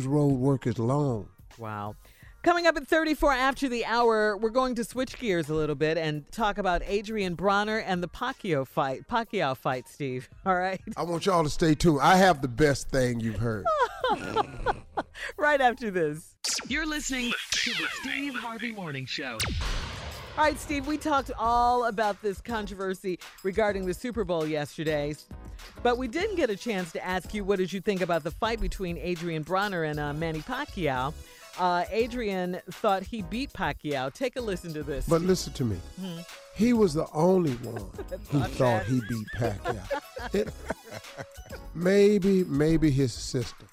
road work is long. Wow. Coming up at 34 after the hour, we're going to switch gears a little bit and talk about Adrian Broner and the Pacquiao fight, Steve. All right? I want y'all to stay tuned. I have the best thing you've heard. Right after this. You're listening to the Steve Harvey Morning Show. All right, Steve, we talked all about this controversy regarding the Super Bowl yesterday, but we didn't get a chance to ask you, what did you think about the fight between Adrian Broner and Manny Pacquiao? Adrian thought he beat Pacquiao. Take a listen to this. But listen to me. Mm-hmm. He was the only one who thought he beat Pacquiao. Maybe his sister.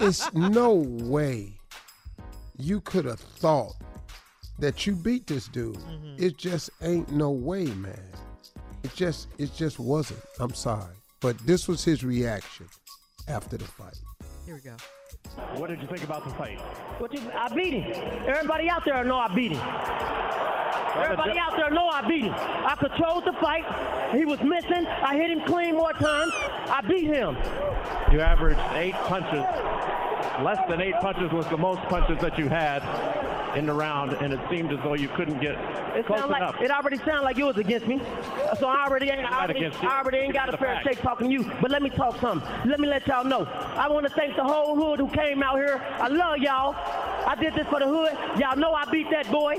It's no way you could have thought that you beat this dude. Mm-hmm. It just ain't no way, man. It just wasn't. I'm sorry. But this was his reaction after the fight. Here we go. What did you think about the fight? I beat him. Everybody out there know I beat him. Everybody out there know I beat him. I controlled the fight. He was missing. I hit him clean more times. I beat him. You averaged 8 punches. Less than 8 punches was the most punches that you had in the round, and it seemed as though you couldn't get close enough. It already sounded like you was against me, so I already ain't got a fair shake talking to you, but let me talk something. Let me let y'all know. I want to thank the whole hood who came out here. I love y'all. I did this for the hood. Y'all know I beat that boy.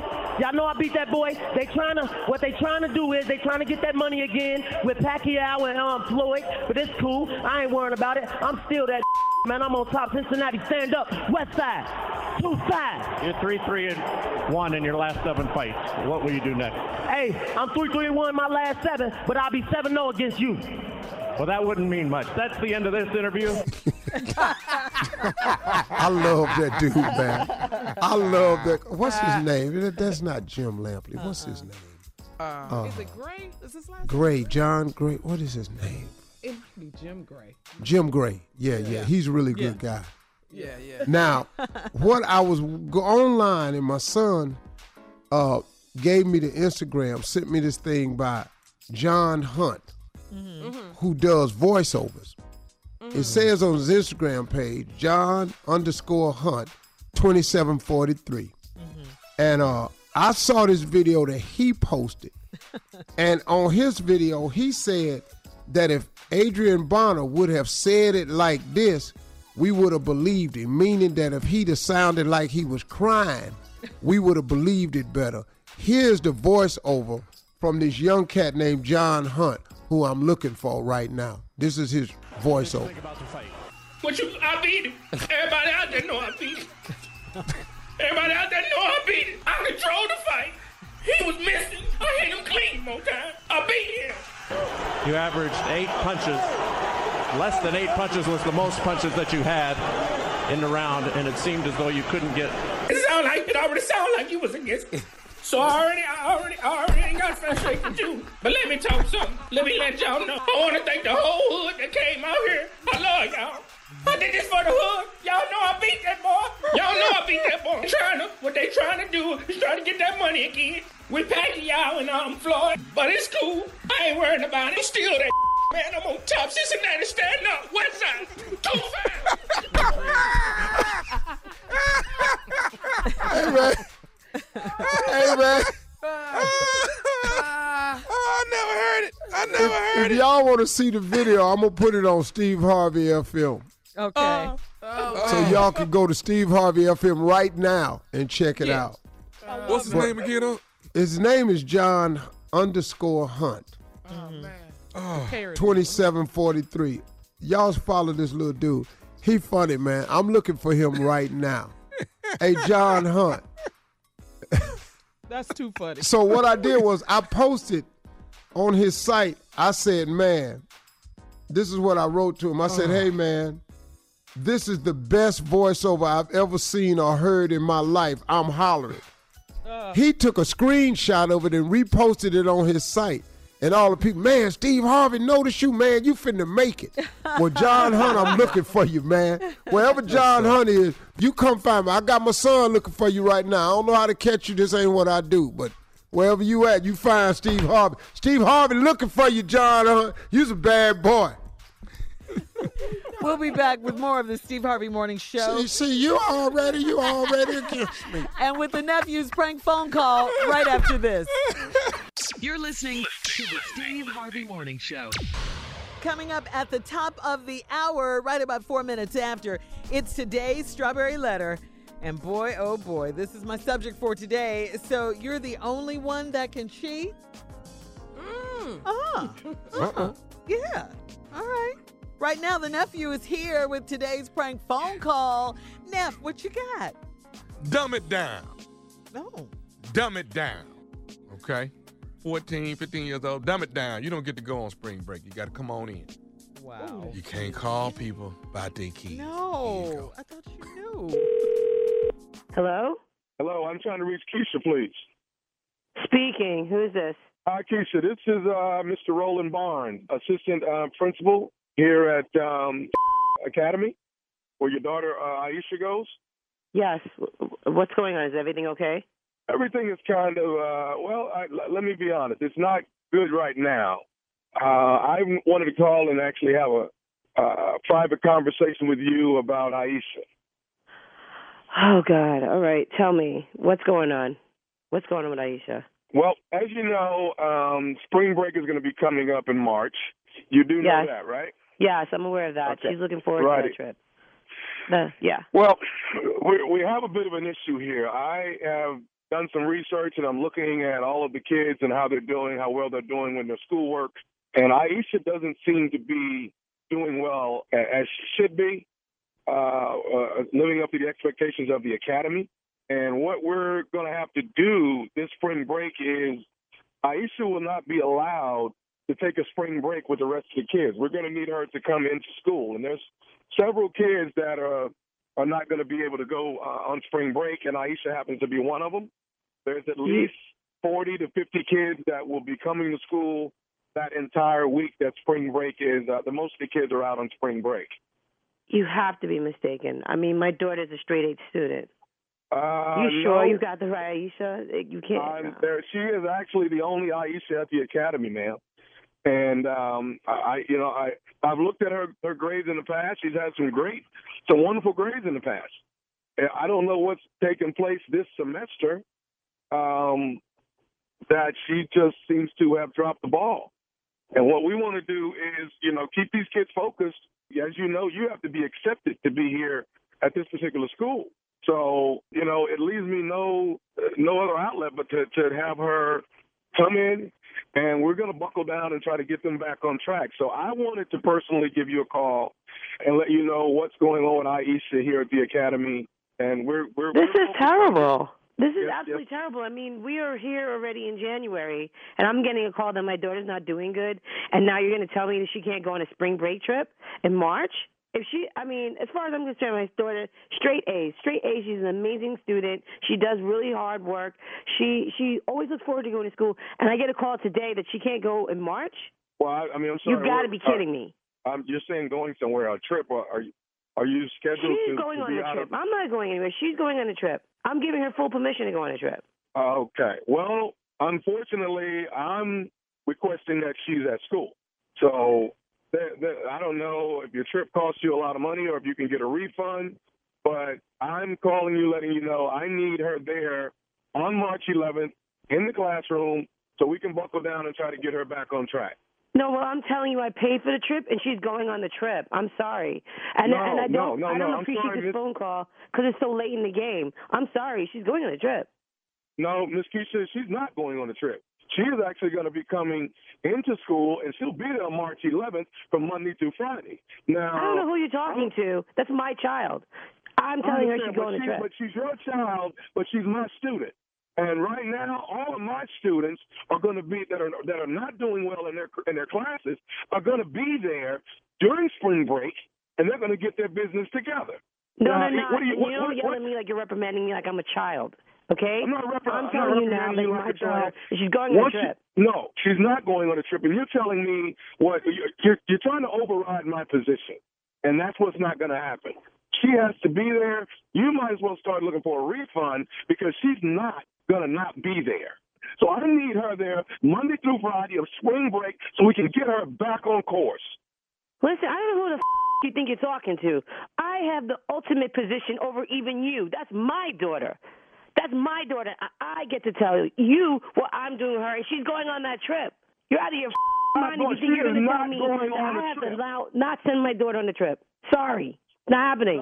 What they trying to do is get that money again with Pacquiao and Floyd, but it's cool. I ain't worrying about it. I'm still that man. I'm on top. Cincinnati, stand up. West side. 2-5. You're 3-3-1 in your last 7 fights. What will you do next? Hey, I'm 3-3-1 my last 7, but I'll be 7-0 against you. Well, that wouldn't mean much. That's the end of this interview. I love that dude, man. I love that. What's his name? That's not Jim Lampley. What's his name? Is it Gray? Is his last name? John Gray. What is his name? It might be Jim Gray. Jim Gray. Yeah. He's a really good guy. Yeah. Now, what I was online and my son gave me the Instagram, sent me this thing by John Hunt, who does voiceovers. Mm-hmm. It says on his Instagram page, John_Hunt 2743. Mm-hmm. And I saw this video that he posted. And on his video, he said that if Adrian Broner would have said it like this, we would have believed him, meaning that if he'd have sounded like he was crying, we would have believed it better. Here's the voiceover from this young cat named John Hunt, who I'm looking for right now. This is his voiceover. I beat him. Everybody out there know I beat him. Everybody out there know I beat him. I controlled the fight. He was missing. I hit him clean more time. I beat him. You averaged 8 punches. Less than 8 punches was the most punches that you had in the round, and it seemed as though you couldn't get. It sounded like you was against me. So I already got frustrated with you. But let me talk something. Let me let y'all know. I want to thank the whole hood that came out here. I love y'all. I did this for the hood. Y'all know I beat that boy. Y'all know I beat that boy. What they trying to do is try to get that money again. We Pacquiao and I'm Floyd. But it's cool. I ain't worrying about it. Still that man. I'm on top. Cincinnati standing up. What's up? 2-5. Hey, man. Hey, man. I never heard it. If y'all want to see the video, I'm going to put it on Steve Harvey FM. Okay. So y'all can go to Steve Harvey FM right now and check it out. What's his name again? His name is John _Hunt. Oh, man. 2743. Y'all follow this little dude. He funny, man. I'm looking for him right now. Hey, John Hunt. That's too funny. So what I did was I posted on his site, I said, man, this is what I wrote to him. I said, hey, man, this is the best voiceover I've ever seen or heard in my life. I'm hollering. He took a screenshot of it and reposted it on his site. And all the people, man, Steve Harvey noticed you, man. You finna make it. Well, John Hunt, I'm looking for you, man. Wherever John Hunt is, you come find me. I got my son looking for you right now. I don't know how to catch you. This ain't what I do. But wherever you at, you find Steve Harvey. Steve Harvey looking for you, John Hunt. You's a bad boy. We'll be back with more of the Steve Harvey Morning Show. See, you already against me. And with the nephew's prank phone call right after this. You're listening to the Steve Harvey Morning Show. Coming up at the top of the hour, right about 4 minutes after, it's today's Strawberry Letter. And boy, oh boy, this is my subject for today. So you're the only one that can cheat? Yeah. All right. Right now, the nephew is here with today's prank phone call. Neff, what you got? Dumb it down. No. Dumb it down. Okay. 14, 15 years old, dumb it down. You don't get to go on spring break. You got to come on in. Wow. You can't call people about their kids. No. I thought you knew. Hello? Hello. I'm trying to reach Keisha, please. Speaking. Who's this? Hi, Keisha. This is Mr. Roland Barnes, assistant principal here at Academy, where your daughter Aisha goes. Yes. What's going on? Is everything okay? Everything is kind of, let me be honest. It's not good right now. I wanted to call and actually have a private conversation with you about Aisha. Oh, God. All right. Tell me. What's going on? What's going on with Aisha? Well, as you know, spring break is going to be coming up in March. You do know that, right? Yes, I'm aware of that. Okay. She's looking forward to that trip. Well, we have a bit of an issue here. I have done some research, and I'm looking at all of the kids and how they're doing, how well they're doing with their schoolwork. And Aisha doesn't seem to be doing well as she should be, living up to the expectations of the academy. And what we're going to have to do this spring break is Aisha will not be allowed to take a spring break with the rest of the kids. We're going to need her to come into school. And there's several kids that are not going to be able to go on spring break, and Aisha happens to be one of them. There's at least 40 to 50 kids that will be coming to school that entire week that spring break is. Most of the kids are out on spring break. You have to be mistaken. I mean, my daughter's a straight-A student. You sure you got the right Aisha? You can't. She is actually the only Aisha at the academy, ma'am. And, I've looked at her grades in the past. She's had some wonderful grades in the past. I don't know what's taken place this semester that she just seems to have dropped the ball. And what we want to do is, keep these kids focused. As you know, you have to be accepted to be here at this particular school. So, it leaves me no other outlet but to have her come in, and we're going to buckle down and try to get them back on track. So I wanted to personally give you a call and let you know what's going on with Aisha here at the academy. And This is terrible. This is absolutely terrible. I mean, we are here already in January, and I'm getting a call that my daughter's not doing good, and now you're going to tell me that she can't go on a spring break trip in March? If she, I mean, as far as I'm concerned, my daughter, straight A's. She's an amazing student. She does really hard work. She always looks forward to going to school. And I get a call today that she can't go in March. Well, I mean, I'm sorry. You've got to be kidding me. You're saying going somewhere on a trip? Or are you scheduled? She's going on a trip. I'm not going anywhere. She's going on a trip. I'm giving her full permission to go on a trip. Okay. Well, unfortunately, I'm requesting that she's at school. So I don't know if your trip costs you a lot of money or if you can get a refund, but I'm calling you, letting you know I need her there on March 11th in the classroom so we can buckle down and try to get her back on track. No, well, I'm telling you, I paid for the trip, and she's going on the trip. I'm sorry. I don't appreciate this phone call because it's so late in the game. I'm sorry. She's going on the trip. No, Ms. Keisha, she's not going on the trip. She is actually going to be coming into school, and she'll be there on March 11th from Monday through Friday. Now, I don't know who you're talking to. That's my child. I'm telling her she's going on the trip. But she's your child, but she's my student. And right now, all of my students are going to be that are not doing well in their classes are going to be there during spring break, and they're going to get their business together. No. You don't yell at me like you're reprimanding me like I'm a child. Okay, I'm telling you now, my daughter, she's going on a trip. No, she's not going on a trip, and you're telling me what you're trying to override my position, and that's what's not going to happen. She has to be there. You might as well start looking for a refund because she's not going to not be there. So I need her there Monday through Friday of spring break so we can get her back on course. Listen, I don't know who the you think you're talking to. I have the ultimate position over even you. That's my daughter. That's my daughter. I get to tell you what I'm doing to her, and she's going on that trip. You're out of your mind if you think you're going to tell me I have to not send my daughter on the trip. Sorry. It's not happening.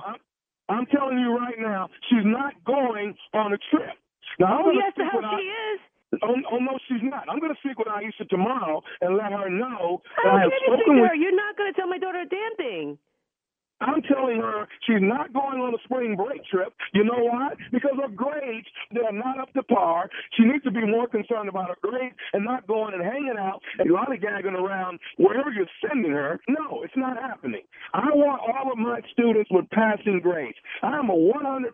I'm telling you right now, she's not going on a trip. Now, oh, yes, the hell she is. Oh, no, she's not. I'm going to speak with Aisha tomorrow and let her know. I don't give anything to her. You're not going to tell my daughter a damn thing. I'm telling her she's not going on a spring break trip. You know why? Because her grades, they're not up to par. She needs to be more concerned about her grades and not going and hanging out and lollygagging around wherever you're sending her. No, it's not happening. I want all of my students with passing grades. I'm a 100%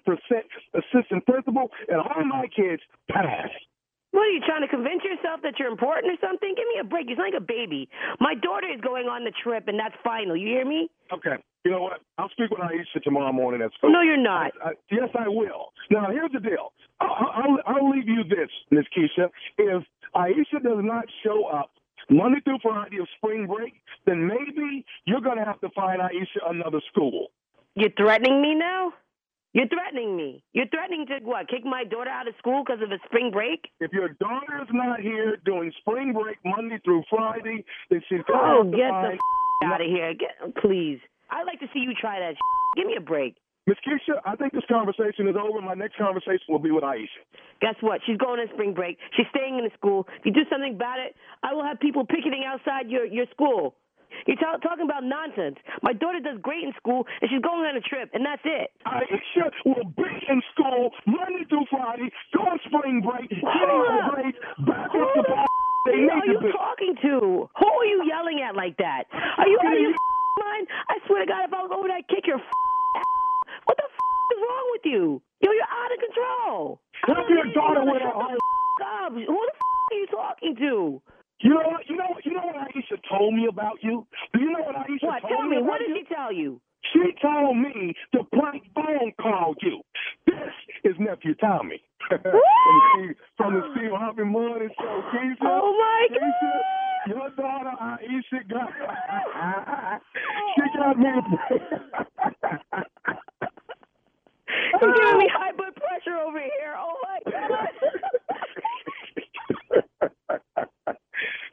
assistant principal, and all my kids pass. What are you trying to convince yourself that you're important or something? Give me a break. You're like a baby. My daughter is going on the trip, and that's final. You hear me? Okay. You know what? I'll speak with Aisha tomorrow morning at school. No, you're not. Yes, I will. Now, here's the deal. I'll leave you this, Ms. Keisha. If Aisha does not show up Monday through Friday of spring break, then maybe you're going to have to find Aisha another school. You're threatening me now? You're threatening me. You're threatening to, what, kick my daughter out of school because of a spring break? If your daughter's not here doing spring break Monday through Friday, then she's going to get the out of here. Please. I'd like to see you try that. Give me a break. Ms. Keisha, I think this conversation is over. My next conversation will be with Aisha. Guess what? She's going on spring break. She's staying in the school. If you do something about it, I will have people picketing outside your school. You're talking about nonsense. My daughter does great in school, and she's going on a trip, and that's it. Aisha will be in school Monday through Friday, going spring break, getting her grades back up to par. Who are you talking to? Who are you yelling at like that? Are you out of your mind? I swear to God, if I was over there, I'd kick your ass. What the is wrong with you? Yo, you're out of control. What's your daughter with her own up? Who the are you talking to? You know what Aisha told me about you? Do you know what Aisha told me about you? What did she tell you? She told me to prank phone call you. This is Nephew Tommy. From the Steve Harvey Morning Show. Keisha, oh, my God. Keisha, your daughter, Aisha, she got me You're giving me high blood pressure over here. Oh, my God.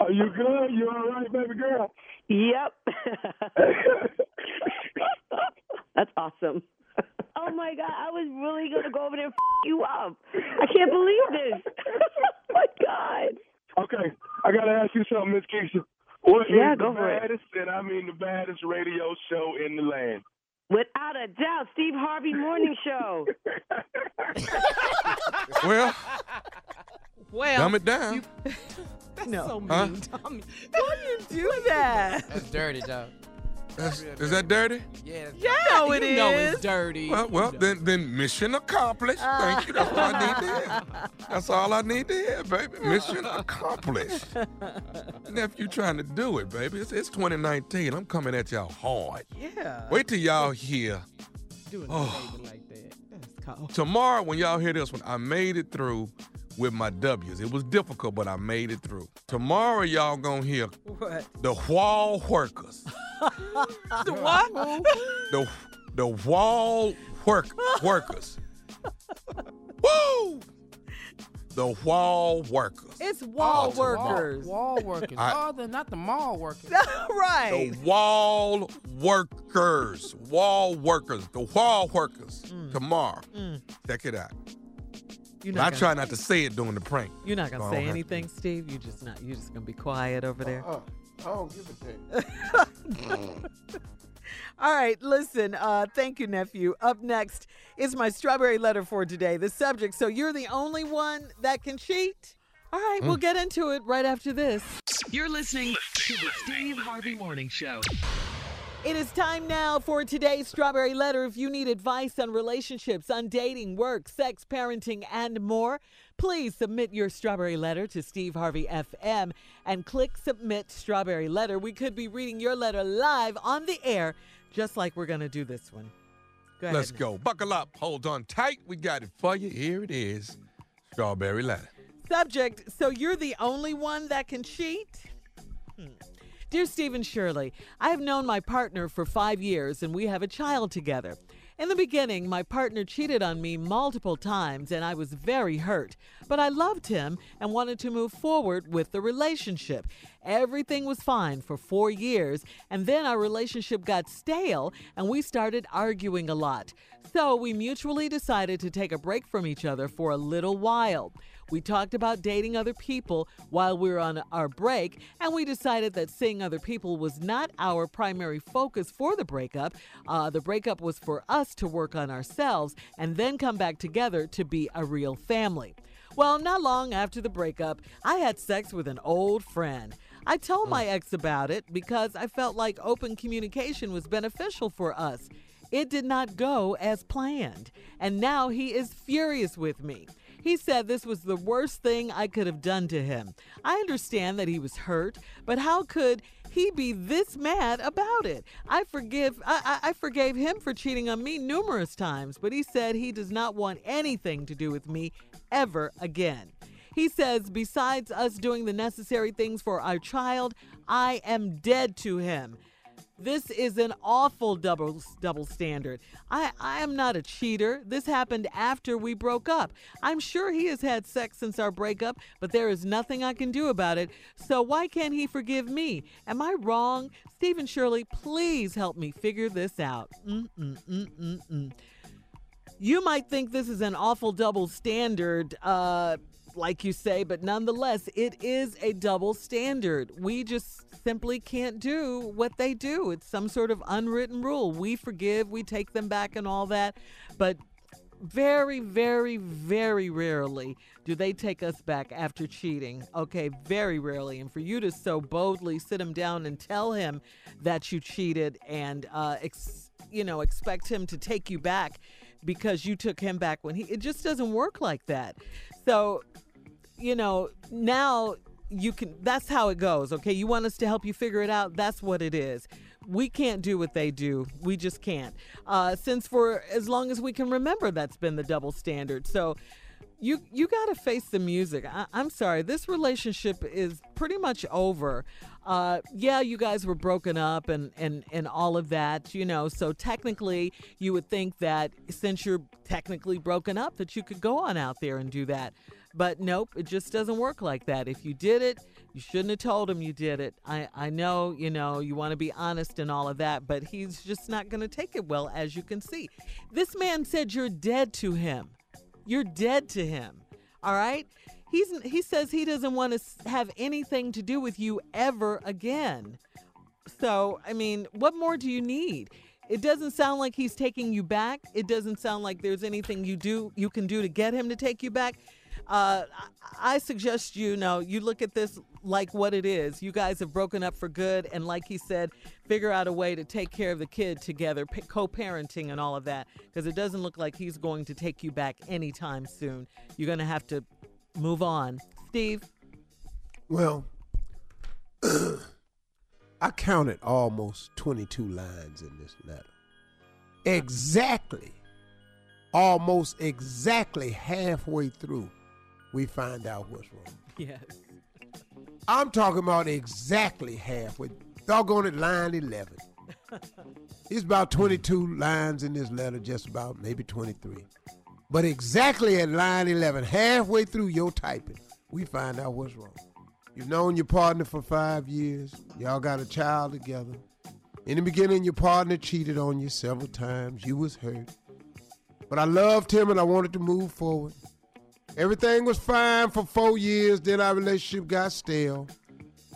Are you good? You all right, baby girl? Yep. That's awesome. Oh, my God. I was really going to go over there and you up. I can't believe this. Oh, my God. Okay. I got to ask you something, Ms. Keisha. What is the baddest radio show in the land? Without a doubt, Steve Harvey Morning Show. Well, dumb it down. That's so mean, Tommy. Why do you do that? That's dirty, Joe. Is that dirty? Yeah, yeah, it is. You know it's dirty. Well, then mission accomplished. Thank you. That's all I need to hear. That's all I need to hear, baby. Mission accomplished. Nephew trying to do it, baby. It's 2019. I'm coming at y'all hard. Yeah. Wait till y'all hear. Doing something like that. That's cold. Tomorrow, when y'all hear this one, I made it through with my W's. It was difficult, but I made it through. Tomorrow, y'all gonna hear what? The wall workers. The what? The wall workers. Woo! The wall workers. It's wall workers. Wall workers. Oh, they're not the mall workers. Right. The wall workers. Wall workers. The wall workers. Tomorrow. Check it out. I try not to say it during the prank. You're not gonna say anything, Steve. You just not. You just gonna be quiet over there. I don't give a damn. All right, listen, thank you, nephew. Up next is my strawberry letter for today. The subject, so you're the only one that can cheat? All right, we'll get into it right after this. You're listening to the Steve Harvey Morning Show. It is time now for today's strawberry letter. If you need advice on relationships, on dating, work, sex, parenting, and more, please submit your strawberry letter to Steve Harvey FM and click Submit Strawberry Letter. We could be reading your letter live on the air, just like we're going to do this one. Go ahead. Let's go. Buckle up. Hold on tight. We got it for you. Here it is. Strawberry letter. Subject, so you're the only one that can cheat? Dear Stephen Shirley, I have known my partner for 5 years and we have a child together. In the beginning, my partner cheated on me multiple times and I was very hurt, but I loved him and wanted to move forward with the relationship. Everything was fine for 4 years and then our relationship got stale and we started arguing a lot. So we mutually decided to take a break from each other for a little while. We talked about dating other people while we were on our break, and we decided that seeing other people was not our primary focus for the breakup. The breakup was for us to work on ourselves and then come back together to be a real family. Well, not long after the breakup, I had sex with an old friend. I told my ex about it because I felt like open communication was beneficial for us. It did not go as planned, and now he is furious with me. He said this was the worst thing I could have done to him. I understand that he was hurt, but how could he be this mad about it? I forgave him for cheating on me numerous times, but he said he does not want anything to do with me ever again. He says, besides us doing the necessary things for our child, I am dead to him. This is an awful double standard. I am not a cheater. This happened after we broke up. I'm sure he has had sex since our breakup, but there is nothing I can do about it. So why can't he forgive me? Am I wrong? Stephen Shirley, please help me figure this out. You might think this is an awful double standard, like you say, but nonetheless, it is a double standard. We just simply can't do what they do. It's some sort of unwritten rule. We forgive, we take them back and all that, but very, very, very rarely do they take us back after cheating. Okay, very rarely. And for you to so boldly sit him down and tell him that you cheated and, expect him to take you back because you took him back when it just doesn't work like that. So, now that's how it goes, okay? You want us to help you figure it out? That's what it is. We can't do what they do. We just can't. Since for as long as we can remember, that's been the double standard. So you got to face the music. I'm sorry. This relationship is pretty much over. Yeah, you guys were broken up and all of that, So technically, you would think that since you're technically broken up that you could go on out there and do that. But nope, it just doesn't work like that. If you did it, you shouldn't have told him you did it. I know, you want to be honest and all of that, but he's just not going to take it well, as you can see. This man said you're dead to him. You're dead to him, all right? He says he doesn't want to have anything to do with you ever again. So, what more do you need? It doesn't sound like he's taking you back. It doesn't sound like there's anything you can do to get him to take you back. I suggest, you look at this like what it is. You guys have broken up for good. And like he said, figure out a way to take care of the kid together, co-parenting and all of that, because it doesn't look like he's going to take you back anytime soon. You're going to have to move on. Steve? Well, I counted almost 22 lines in this letter. Almost exactly halfway through, we find out what's wrong. Yes. I'm talking about exactly halfway. Doggone it, line 11. It's about 22 lines in this letter, just about, maybe 23. But exactly at line 11, halfway through your typing, we find out what's wrong. You've known your partner for 5 years. Y'all got a child together. In the beginning, your partner cheated on you several times. You was hurt. But I loved him and I wanted to move forward. Everything was fine for 4 years. Then our relationship got stale.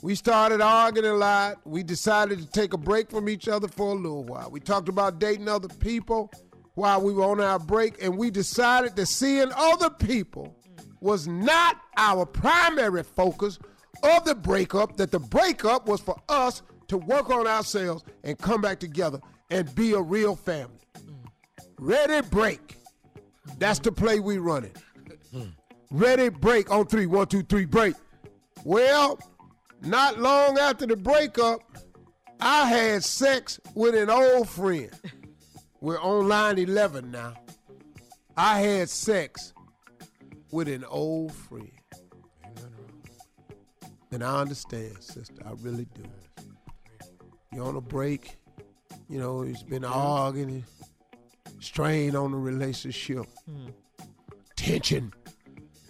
We started arguing a lot. We decided to take a break from each other for a little while. We talked about dating other people while we were on our break. And we decided that seeing other people was not our primary focus of the breakup, that the breakup was for us to work on ourselves and come back together and be a real family. Ready, break. That's the play we running. Ready, break. On three. One, two, three, break. Well, not long after the breakup, I had sex with an old friend. We're on line 11 now. I had sex with an old friend. And I understand, sister. I really do. You're on a break. It's been arguing, strain on the relationship. Tension.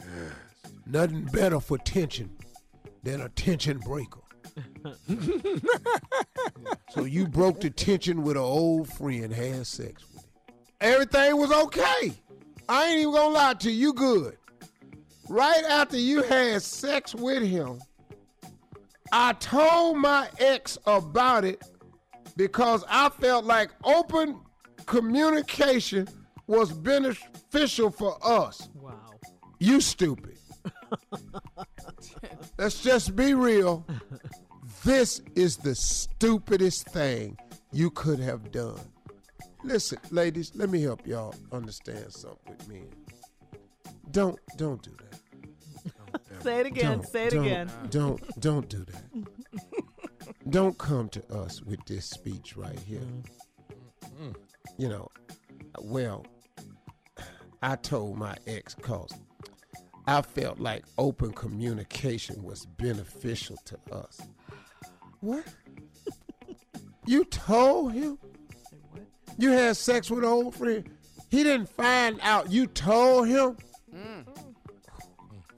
Yes. Nothing better for tension than a tension breaker. So you broke the tension with an old friend, had sex with him. Everything was okay. I ain't even gonna lie to you, good. Right after you had sex with him, I told my ex about it because I felt like open communication was beneficial for us. Wow. You stupid. Let's just be real. This is the stupidest thing you could have done. Listen, ladies, let me help y'all understand something with men. Don't do that. Say it again. Don't do that. Don't come to us with this speech right here. Mm-hmm. Well, I told my ex cause I felt like open communication was beneficial to us. What? You told him? Say what? You had sex with an old friend? He didn't find out. You told him? Mm.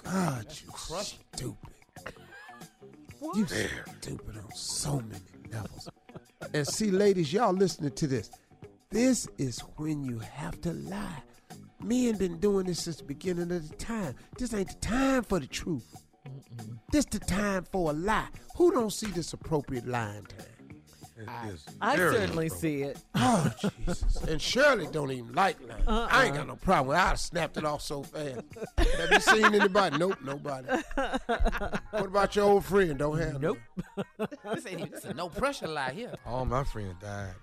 God, that's you crushing. Stupid. What? You stupid on so many levels. And see, ladies, y'all listening to this. This is when you have to lie. Men been doing this since the beginning of the time. This ain't the time for the truth. Mm-mm. This the time for a lie. Who don't see this appropriate lying time? I certainly see it. Oh, Jesus. And Shirley don't even like lying. I ain't got no problem with it. I'd have snapped it off so fast. Have you seen anybody? Nope, nobody. What about your old friend? Don't have nope. This a no pressure lie here. All my friends died.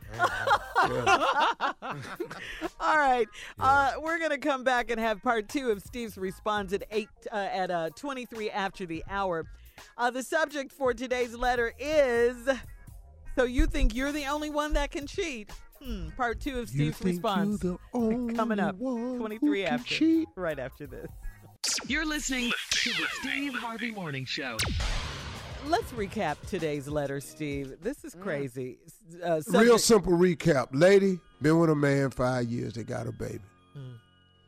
All right. Yeah. We're going to come back and have part two of Steve's response at 23 after the hour. The subject for today's letter is, so you think you're the only one that can cheat? Part two of Steve's response coming up 23 after, cheat? Right after this. You're listening to the Steve Harvey Morning Show. Let's recap today's letter, Steve. This is crazy. Real simple recap. Lady, been with a man 5 years. They got a baby. Mm.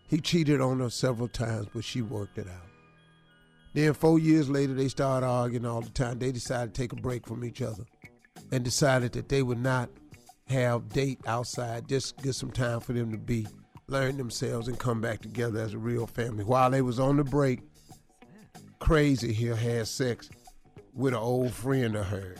He cheated on her several times, but she worked it out. Then 4 years later, they started arguing all the time. They decided to take a break from each other and decided that they would not have date outside, just get some time for them to be, learn themselves, and come back together as a real family. While they was on the break, crazy here had sex with an old friend of hers.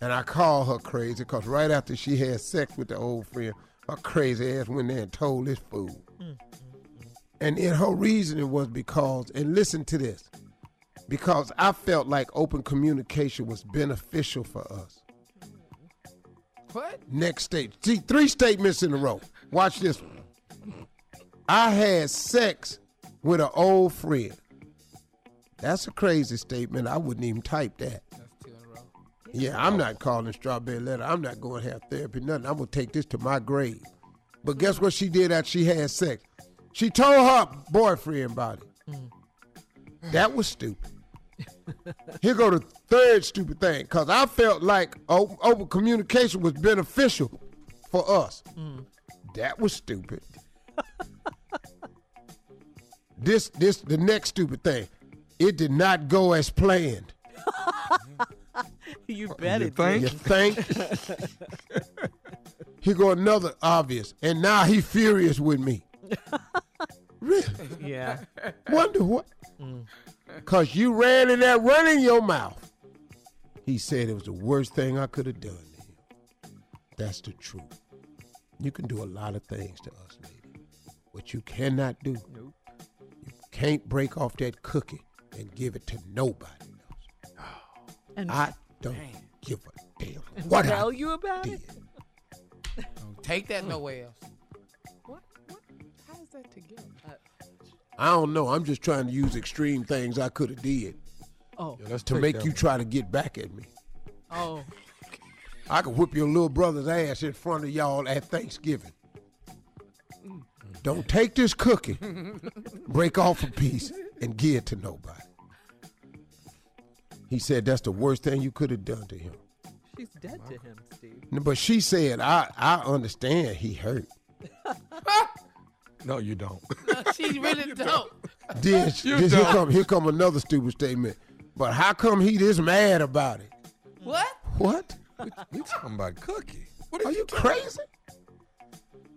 And I call her crazy because right after she had sex with the old friend, her crazy ass went there and told this fool. Mm-hmm. And in her reasoning was because, and listen to this, because I felt like open communication was beneficial for us. What? Next stage. See, 3 statements in a row. Watch this one. I had sex with an old friend. That's a crazy statement. I wouldn't even type that. That's 2 in a row. Yeah, I'm not calling Strawberry Letter. I'm not going to have therapy, nothing. I'm going to take this to my grave. But guess what she did after she had sex? She told her boyfriend about it. That was stupid. Here go the third stupid thing, because I felt like open communication was beneficial for us. That was stupid. This the next stupid thing. It did not go as planned. You bet it did. You think? Here go another obvious, and now he furious with me. Really? Yeah. Wonder what? Because you ran in that run in your mouth. He said it was the worst thing I could have done to him. That's the truth. You can do a lot of things to us, lady. What you cannot do, nope. You can't break off that cookie and give it to nobody else. Oh, and I don't give a damn what tell I you about did. It? Don't take that nowhere else. What? How is that together? I don't know. I'm just trying to use extreme things I could have did to make you try to get back at me. Oh. I could whip your little brother's ass in front of y'all at Thanksgiving. Don't take this cookie, break off a piece, and give it to nobody. He said that's the worst thing you could have done to him. She's dead to him, Steve. But she said, I understand he hurt. No, you don't. No, she really don't. Here come another stupid statement. But how come he this mad about it? What? We talking about Cookie. What are you crazy?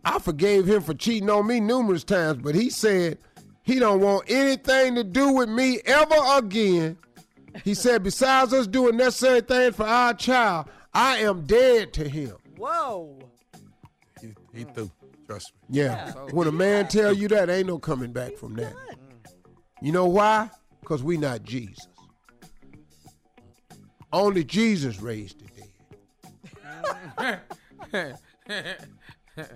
I forgave him for cheating on me numerous times, but he said he don't want anything to do with me ever again. He said besides us doing necessary things for our child, I am dead to him. Whoa. He threw. Trust me. Yeah. When a man tell you that, ain't no coming back from that. You know why? Because we not Jesus. Only Jesus raised the dead.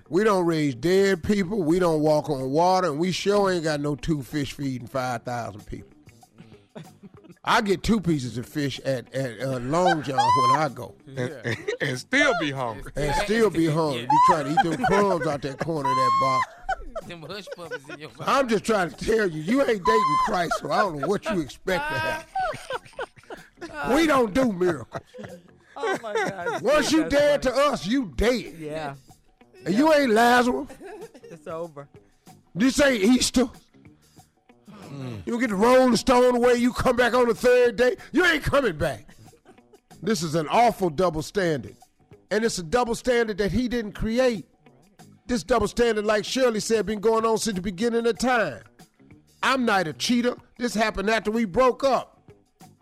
We don't raise dead people. We don't walk on water. And we sure ain't got no 2 fish feeding 5,000 people. I get 2 pieces of fish at Long John when I go. And still be hungry. Be trying to eat them crumbs out that corner of that box. Them hush puppies in your mouth. I'm just trying to tell you, you ain't dating Christ, so I don't know what you expect to happen. We don't do miracles. Oh, my God. Once you dead to us, you dead. Yeah. And you ain't Lazarus. It's over. This ain't Easter. You don't get to roll the stone away. You come back on the third day. You ain't coming back. This is an awful double standard. And it's a double standard that he didn't create. This double standard, like Shirley said, been going on since the beginning of time. I'm not a cheater. This happened after we broke up.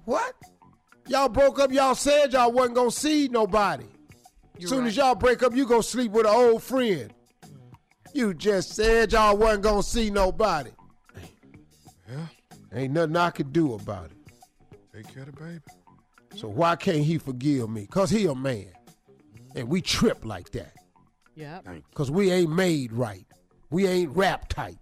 What? Y'all broke up. Y'all said y'all wasn't going to see nobody. As soon as y'all break up, you go sleep with an old friend. You just said y'all wasn't going to see nobody. Ain't nothing I could do about it. Take care of the baby. So why can't he forgive me? Because he a man. And we trip like that. Yeah. Because we ain't made right. We ain't rap tight.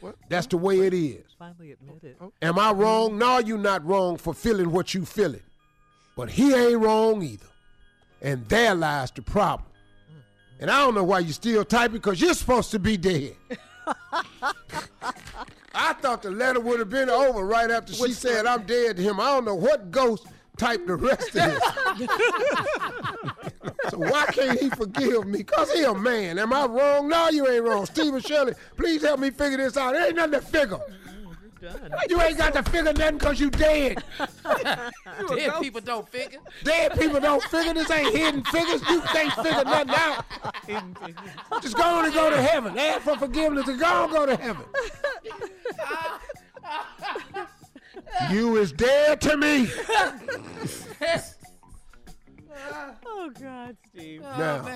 What? That's the way it is. Finally admit it. Am I wrong? No, you not wrong for feeling what you feeling. But he ain't wrong either. And there lies the problem. And I don't know why you still typing, because you're supposed to be dead. I thought the letter would have been over right after she said I'm dead to him. I don't know what ghost typed the rest of this. So why can't he forgive me? Because he a man. Am I wrong? No, you ain't wrong. Steve and Shirley, please help me figure this out. There ain't nothing to figure. Done. You ain't got to figure nothing because you dead. Dead people don't figure. Dead people don't figure. This ain't hidden figures. You can't figure nothing out. Just go on and go to heaven. Ask for forgiveness and go to heaven. You is dead to me. Oh, God, Steve. Now,